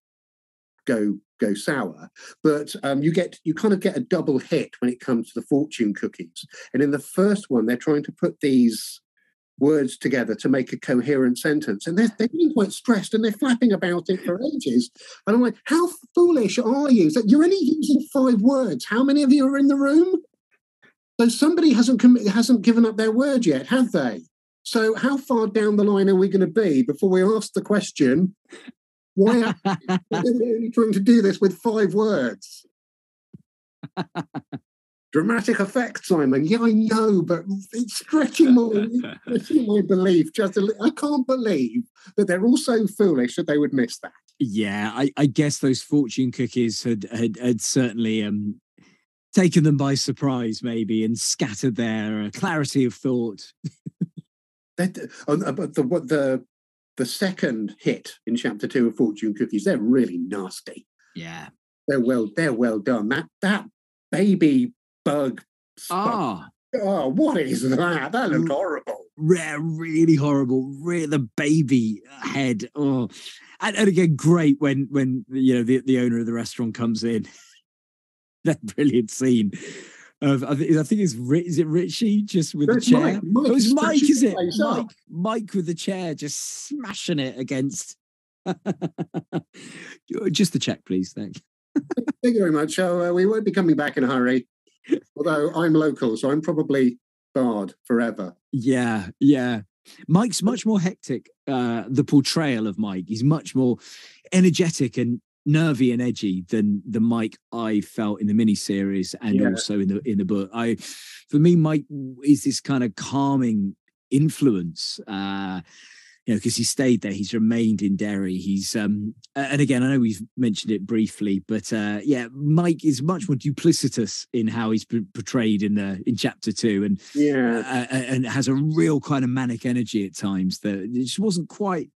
go sour. But you kind of get a double hit when it comes to the fortune cookies. And in the first one, they're trying to put these words together to make a coherent sentence, and they're being quite stressed, and they're flapping about it for ages. And I'm like, how foolish are you? That you're only using 5 words. How many of you are in the room? So somebody hasn't given up their word yet, have they? So how far down the line are we going to be before we ask the question? Why are we only trying to do this with 5 words? Dramatic effect, Simon. Yeah, I know, but it's stretching my belief. I can't believe that they're all so foolish that they would miss that. Yeah, I guess those fortune cookies had certainly taken them by surprise, maybe, and scattered their clarity of thought. The second hit in chapter 2 of fortune cookies, they're really nasty. Yeah, they're well done. That baby bug. Oh, what is that? That looked horrible. Really horrible. The baby head. Oh, and again, great when you know the owner of the restaurant comes in. That brilliant scene. I think it's Richie just with the chair. Mike. Oh, it's Mike, is it? Mike with the chair just smashing it against. Just the check, please. Thank you. Thank you very much. We won't be coming back in a hurry. Although I'm local, so I'm probably barred forever. Yeah, yeah. Mike's much more hectic, the portrayal of Mike. He's much more energetic and nervy and edgy than the Mike I felt in the miniseries and also in the book. For me, Mike is this kind of calming influence, because he stayed there. He's remained in Derry. He's, and again, I know we've mentioned it briefly, but Mike is much more duplicitous in how he's portrayed in chapter 2, and has a real kind of manic energy at times that it just wasn't quite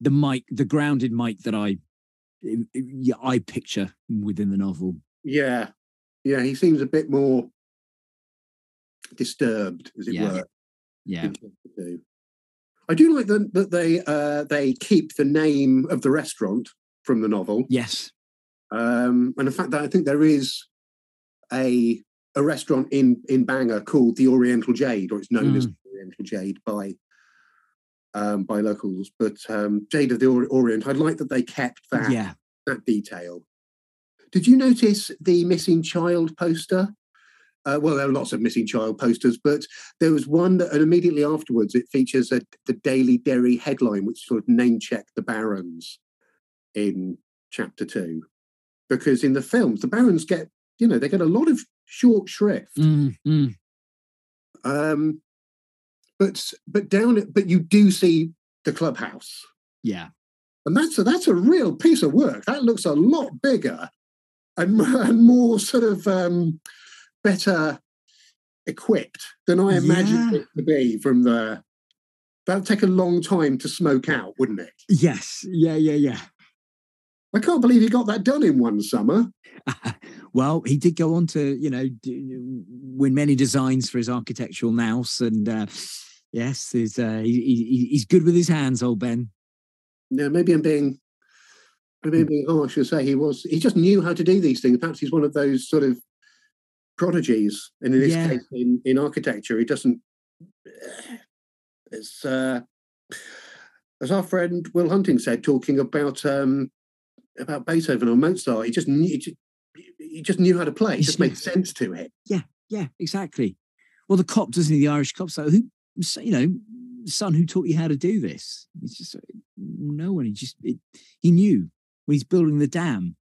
the Mike, the grounded Mike that I picture within the novel. Yeah, yeah, he seems a bit more disturbed, as it were. Yeah. I do like that they keep the name of the restaurant from the novel. Yes. And the fact that I think there is a restaurant in Bangor called the Oriental Jade, or it's known as the Oriental Jade by locals. But Jade of the Orient, I like that they kept that detail. Did you notice the missing child poster? Well, there are lots of missing child posters, but there was one that, and immediately afterwards, it features the Daily Derry headline, which sort of name-checked the Barrens in chapter 2, because in the films, the Barrens get, they get a lot of short shrift. But you do see the clubhouse. Yeah, and that's a real piece of work. That looks a lot bigger and more sort of. Better equipped than I imagined it to be from the... That would take a long time to smoke out, wouldn't it? Yes. Yeah. I can't believe he got that done in one summer. Well, he did go on to, win many designs for his architectural nous, and yes, he's good with his hands, old Ben. No, maybe I'm being harsh to say he was. He just knew how to do these things. Perhaps he's one of those sort of prodigies, and in this case in architecture, he doesn't. It's as our friend Will Hunting said, talking about Beethoven or Mozart, he just knew how to play. It just made sense to him. Yeah, exactly. Well, the cop, doesn't he? The Irish cop. So who, son, who taught you how to do this? It's just no one. He knew when he's building the dam.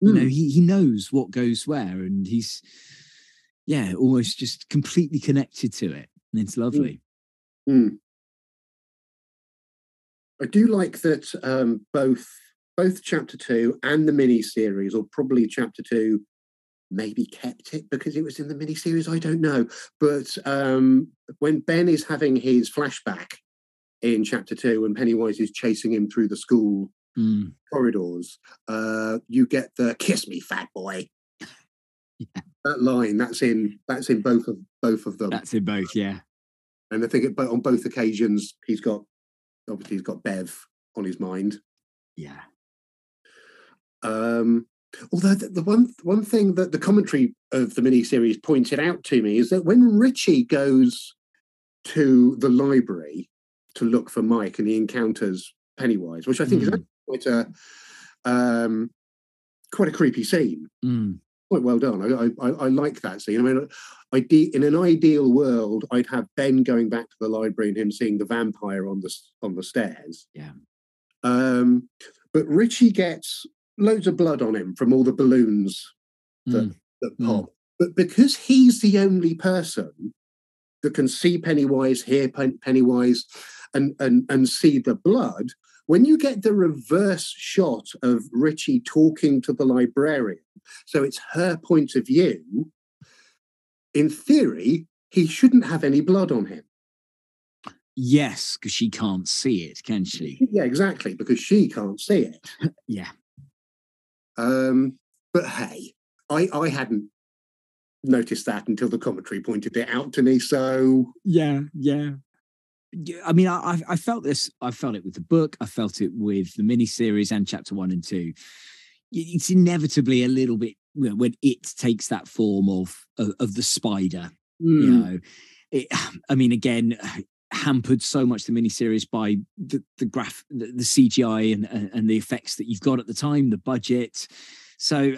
He knows what goes where, and he's almost just completely connected to it, and it's lovely. I do like that both chapter 2 and the mini series, or probably chapter 2 maybe kept it because it was in the mini series, I don't know, but when Ben is having his flashback in chapter 2 and Pennywise is chasing him through the school corridors, you get the "kiss me, fat boy." Yeah. That line that's in both of them. That's in both, yeah. And I think on both occasions he's got Bev on his mind. Yeah. Although the one thing that the commentary of the miniseries pointed out to me is that when Richie goes to the library to look for Mike and he encounters Pennywise, which I think is quite a creepy scene. Quite well done. I like that scene. I mean, in an ideal world, I'd have Ben going back to the library and him seeing the vampire on the stairs. Yeah. But Richie gets loads of blood on him from all the balloons that pop. But because he's the only person that can see Pennywise, hear Pennywise, and see the blood. When you get the reverse shot of Richie talking to the librarian, so it's her point of view, in theory, he shouldn't have any blood on him. Yes, because she can't see it, can she? Yeah, exactly, because she can't see it. Yeah. But hey, I hadn't noticed that until the commentary pointed it out to me, so... Yeah. I mean, I felt this. I felt it with the book. I felt it with the miniseries and chapter 1 and 2. It's inevitably a little bit when it takes that form of the spider, you know, it, I mean, again, hampered so much the miniseries by the CGI and the effects that you've got at the time, the budget. So,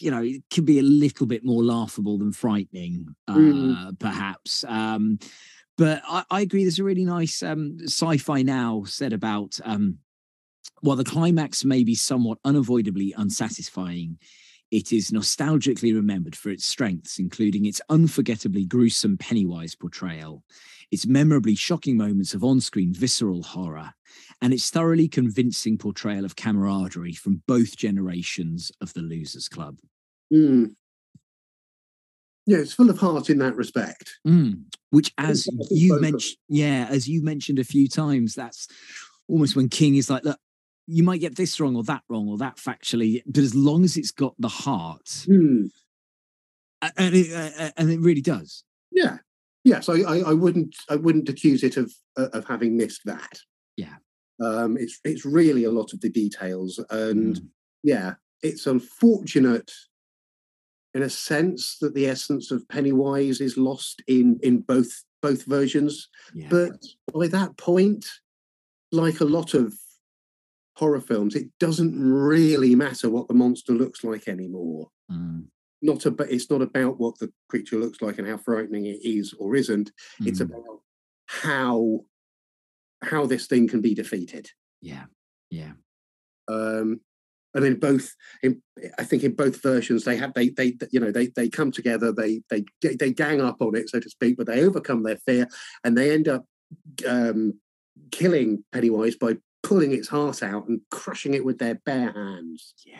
you know, it can be a little bit more laughable than frightening, perhaps. But I agree, there's a really nice Sci-Fi Now said about, while the climax may be somewhat unavoidably unsatisfying, it is nostalgically remembered for its strengths, including its unforgettably gruesome Pennywise portrayal, its memorably shocking moments of on-screen visceral horror, and its thoroughly convincing portrayal of camaraderie from both generations of The Losers Club. Yeah, it's full of heart in that respect. Which, as you mentioned, a few times, that's almost when King is like, look, you might get this wrong or that wrong or that factually, but as long as it's got the heart, and it really does. Yeah. Yes, I wouldn't accuse it of having missed that. Yeah. It's really a lot of the details, and yeah, it's unfortunate in a sense that the essence of Pennywise is lost in both versions. Yeah. But by that point, like a lot of horror films, it doesn't really matter what the monster looks like anymore. It's not about what the creature looks like and how frightening it is or isn't. It's about how this thing can be defeated. Yeah. Yeah. And in both versions, they come together, they gang up on it, so to speak, but they overcome their fear and they end up killing Pennywise by pulling its heart out and crushing it with their bare hands. Yeah,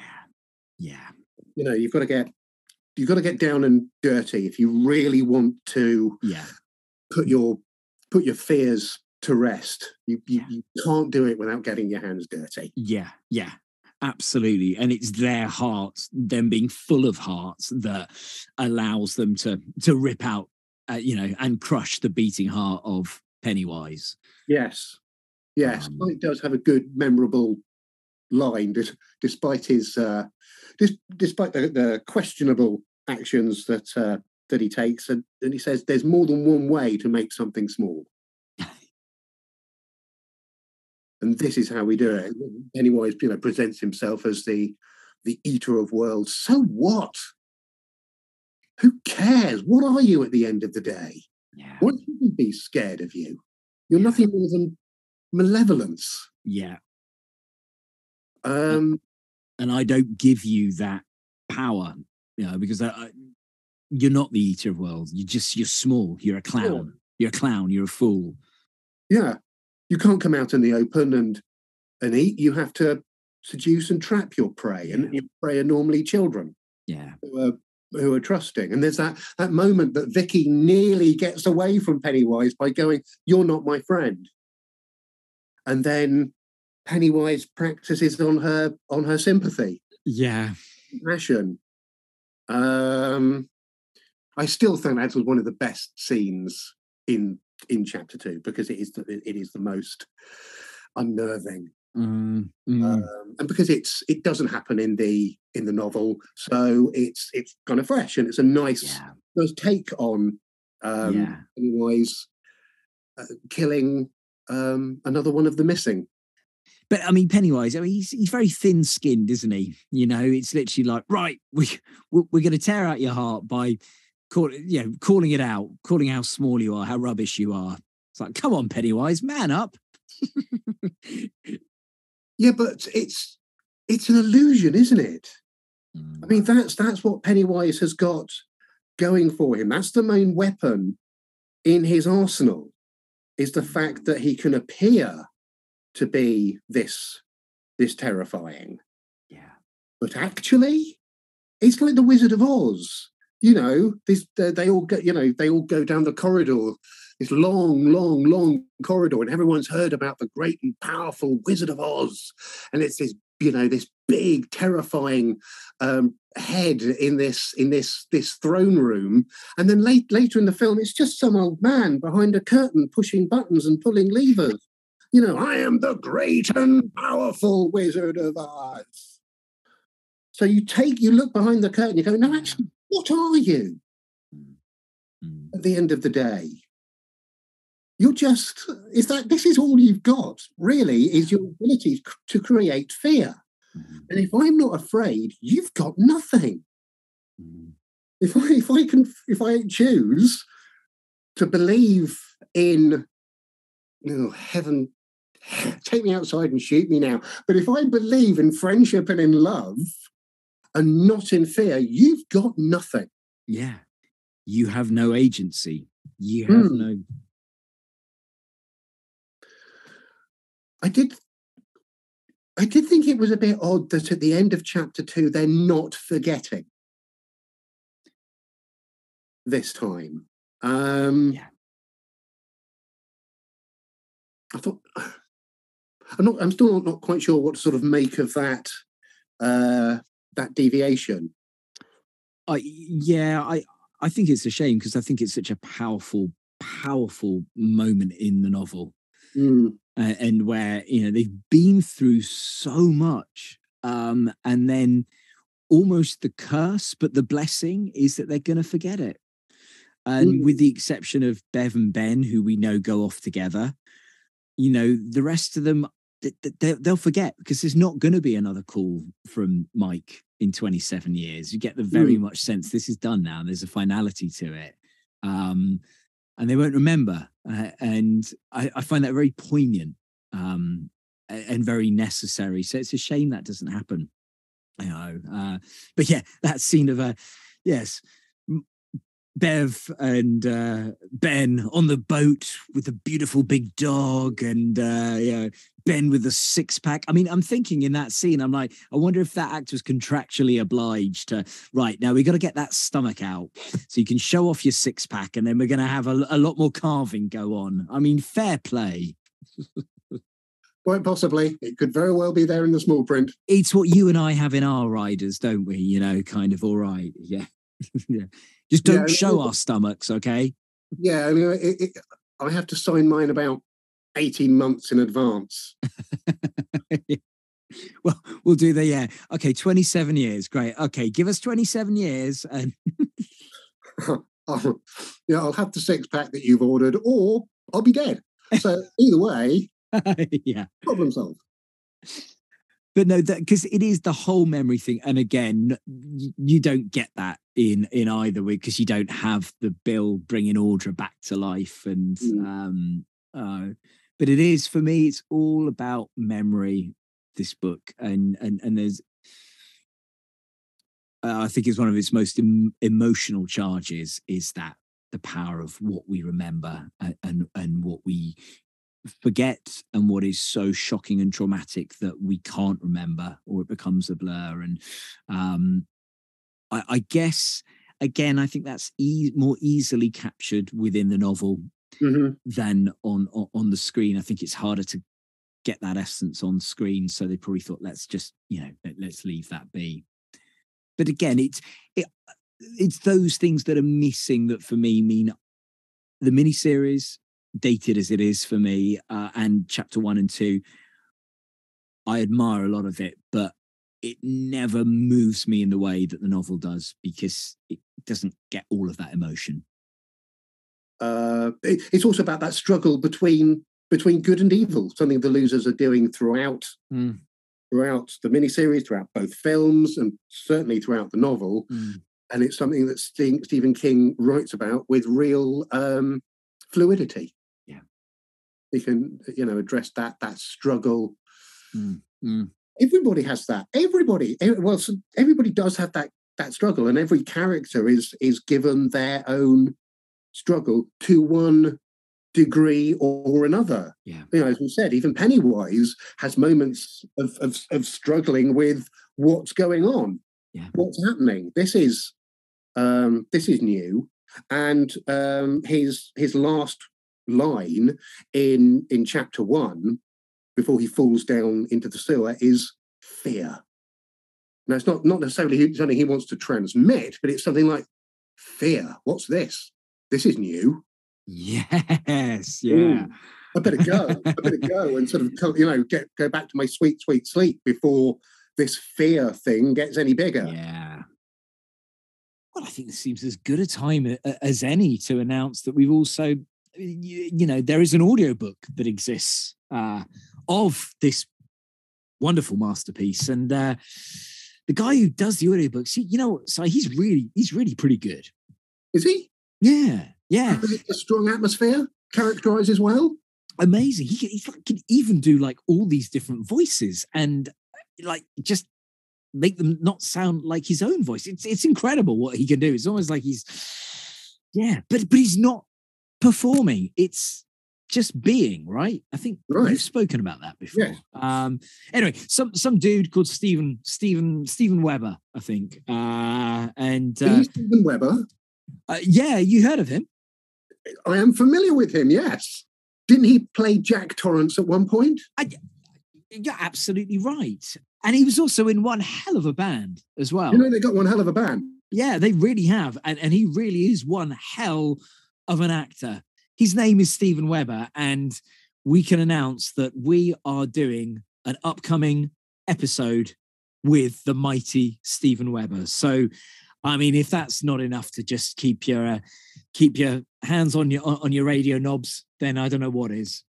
yeah. You know, you've got to get down and dirty if you really want to. Yeah. Put your fears to rest. You can't do it without getting your hands dirty. Yeah, yeah. Absolutely. And it's their hearts, them being full of hearts, that allows them to rip out, and crush the beating heart of Pennywise. Yes. Yes. Mike does have a good, memorable line, despite the questionable actions that he takes. And he says, there's more than one way to make something small. And this is how we do it. Pennywise, presents himself as the eater of worlds. So what? Who cares? What are you at the end of the day? Yeah. Why should we be scared of you? You're nothing more than malevolence. Yeah. And I don't give you that power, because you're not the eater of worlds. You're small. You're a clown. You're a clown. You're a fool. Yeah. You can't come out in the open and eat. You have to seduce and trap your prey, and your prey are normally children. Yeah, who are trusting. And there's that moment that Vicky nearly gets away from Pennywise by going, "You're not my friend," and then Pennywise practices on her sympathy. Yeah, compassion. I still think that was one of the best scenes in chapter 2, because it is the most unnerving, and because it doesn't happen in the novel, so it's kind of fresh, and it's a nice take on Pennywise killing another one of the missing. But I mean, Pennywise, he's very thin-skinned, isn't he? It's literally like, right, we're going to tear out your heart by calling it out, calling how small you are, how rubbish you are. It's like, come on, Pennywise, man up. Yeah, but it's an illusion, isn't it? I mean, that's what Pennywise has got going for him. That's the main weapon in his arsenal, is the fact that he can appear to be this terrifying. Yeah. But actually, it's like the Wizard of Oz. They all go down the corridor, this long corridor, and everyone's heard about the great and powerful Wizard of Oz, and it's this, this big, terrifying head in this throne room, and then later in the film, it's just some old man behind a curtain pushing buttons and pulling levers. I am the great and powerful Wizard of Oz. So you look behind the curtain, you go, no, actually, what are you? At the end of the day, you're just, this is all you've got, really, is your ability to create fear. And if I'm not afraid, you've got nothing. If I choose to believe in, heaven, take me outside and shoot me now. But if I believe in friendship and in love and not in fear, you've got nothing. Yeah. You have no agency. You have no... I did think it was a bit odd that at the end of chapter 2, they're not forgetting this time. I thought... I'm still not quite sure what to sort of make of that that deviation. I think it's a shame because I think it's such a powerful, powerful moment in the novel, and where they've been through so much, and then almost the curse, but the blessing is that they're going to forget it. And with the exception of Bev and Ben, who we know go off together, the rest of them, they'll forget because there's not going to be another call from Mike in 27 years. You get the very much sense this is done now. There's a finality to it. And they won't remember. And I find that very poignant and very necessary. So it's a shame that doesn't happen. But yeah, that scene of, yes, Bev and Ben on the boat with the beautiful big dog and Ben with the six-pack. I mean, I'm thinking in that scene, I'm like, I wonder if that actor was contractually obliged to, right, now we got to get that stomach out so you can show off your six-pack and then we're going to have a lot more carving go on. I mean, fair play. Quite possibly. It could very well be there in the small print. It's what you and I have in our riders, don't we? Kind of all right. Yeah. Yeah. Just don't show our stomachs, okay? Yeah, I have to sign mine about 18 months in advance. Yeah. Well, we'll do that, yeah. Okay, 27 years, great. Okay, give us 27 years. And I'll have the six-pack that you've ordered, or I'll be dead. So either way, yeah, problem solved. But no, because it is the whole memory thing. And again, you don't get that in either way because you don't have the Bill bringing Audra back to life. And but it is, for me, it's all about memory, this book. And there's, I think it's one of its most emotional charges is that the power of what we remember and what we forget and what is so shocking and traumatic that we can't remember or it becomes a blur. And I guess again I think that's more easily captured within the novel than on the screen. I think it's harder to get that essence on screen, so they probably thought let's just let's leave that be. But again, it's those things that are missing that for me mean the miniseries, dated as it is for me, and chapter 1 and 2, I admire a lot of it, but it never moves me in the way that the novel does because it doesn't get all of that emotion. It's also about that struggle between good and evil, something the losers are doing throughout the miniseries, throughout both films, and certainly throughout the novel. And it's something that Stephen King writes about with real fluidity. He can, address that struggle. Everybody has that. Everybody does have that struggle, and every character is given their own struggle to one degree or another. Yeah. As we said, even Pennywise has moments of struggling with what's going on, what's happening. This is new, and his last line in chapter 1 before he falls down into the sewer is fear. Now it's not necessarily something he wants to transmit, but it's something like fear. What's this is new. Yes. Yeah. I better go and sort of go back to my sweet sleep before this fear thing gets any bigger. Yeah. Well, I think this seems as good a time as any to announce that we've also, you know, there is an audiobook that exists of this wonderful masterpiece. And the guy who does the audiobooks, you know, so he's really pretty good. Is he? Yeah. Yeah. Is it a strong atmosphere? Characterizes well? Amazing. He can even do like all these different voices and like just make them not sound like his own voice. It's incredible what he can do. It's almost like he's, yeah, but he's not performing. It's just being, right? I think we've spoken about that before. Yeah. Anyway, some dude called Stephen Webber, I think. Stephen Webber? Yeah, you heard of him? I am familiar with him, yes. Didn't he play Jack Torrance at one point? You're absolutely right. And he was also in one hell of a band as well. You know, they got one hell of a band. Yeah, they really have. And he really is one hell of an actor. His name is Stephen Webber, and we can announce that we are doing an upcoming episode with the mighty Stephen Webber. So, I mean, if that's not enough to just keep your hands on your radio knobs, then I don't know what is.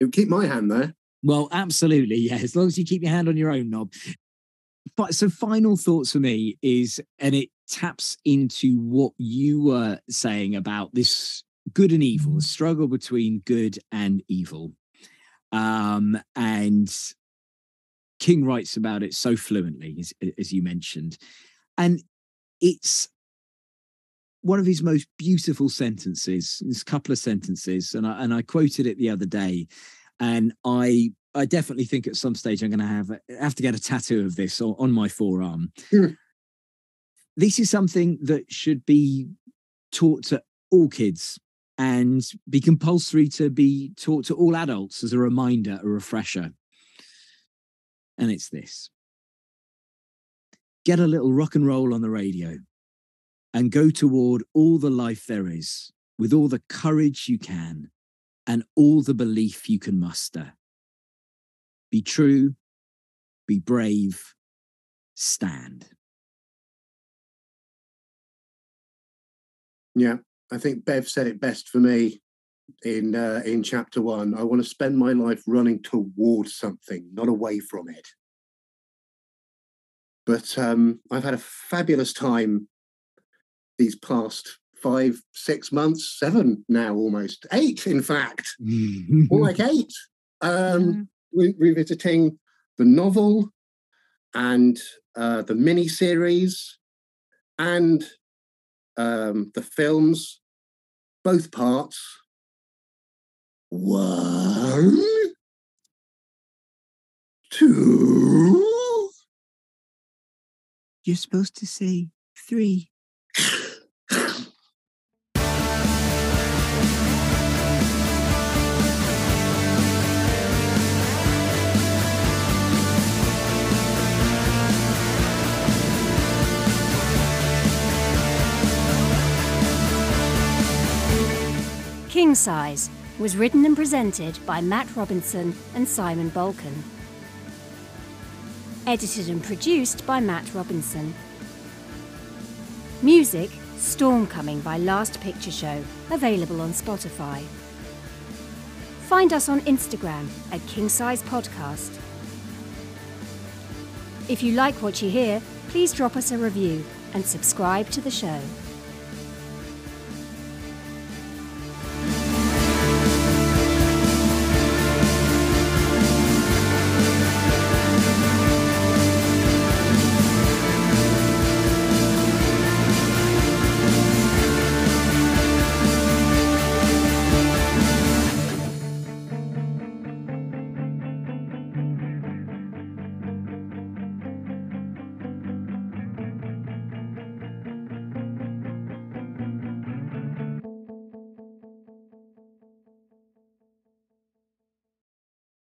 It'll keep my hand there. Well, absolutely, yeah. As long as you keep your hand on your own knob. But so, final thoughts for me is, and it taps into what you were saying about this good and evil, the struggle between good and evil. And King writes about it so fluently, as you mentioned. And it's one of his most beautiful sentences, there's a couple of sentences, and I quoted it the other day, and I definitely think at some stage I'm going to have to get a tattoo of this on my forearm. Mm. This is something that should be taught to all kids and be compulsory to be taught to all adults as a reminder, a refresher. And it's this. Get a little rock and roll on the radio and go toward all the life there is with all the courage you can and all the belief you can muster. Be true, be brave, stand. Yeah, I think Bev said it best for me in chapter one. I want to spend my life running towards something, not away from it. But I've had a fabulous time these past 5, 6 months, 7 now almost, 8 in fact, more like 8, revisiting the novel and the mini-series and the films, both parts. One, two... You're supposed to say 3. King Size was written and presented by Matt Robinson and Simon Balkan. Edited and produced by Matt Robinson. Music, Storm Coming by Last Picture Show, available on Spotify. Find us on Instagram at King Size Podcast. If you like what you hear, please drop us a review and subscribe to the show.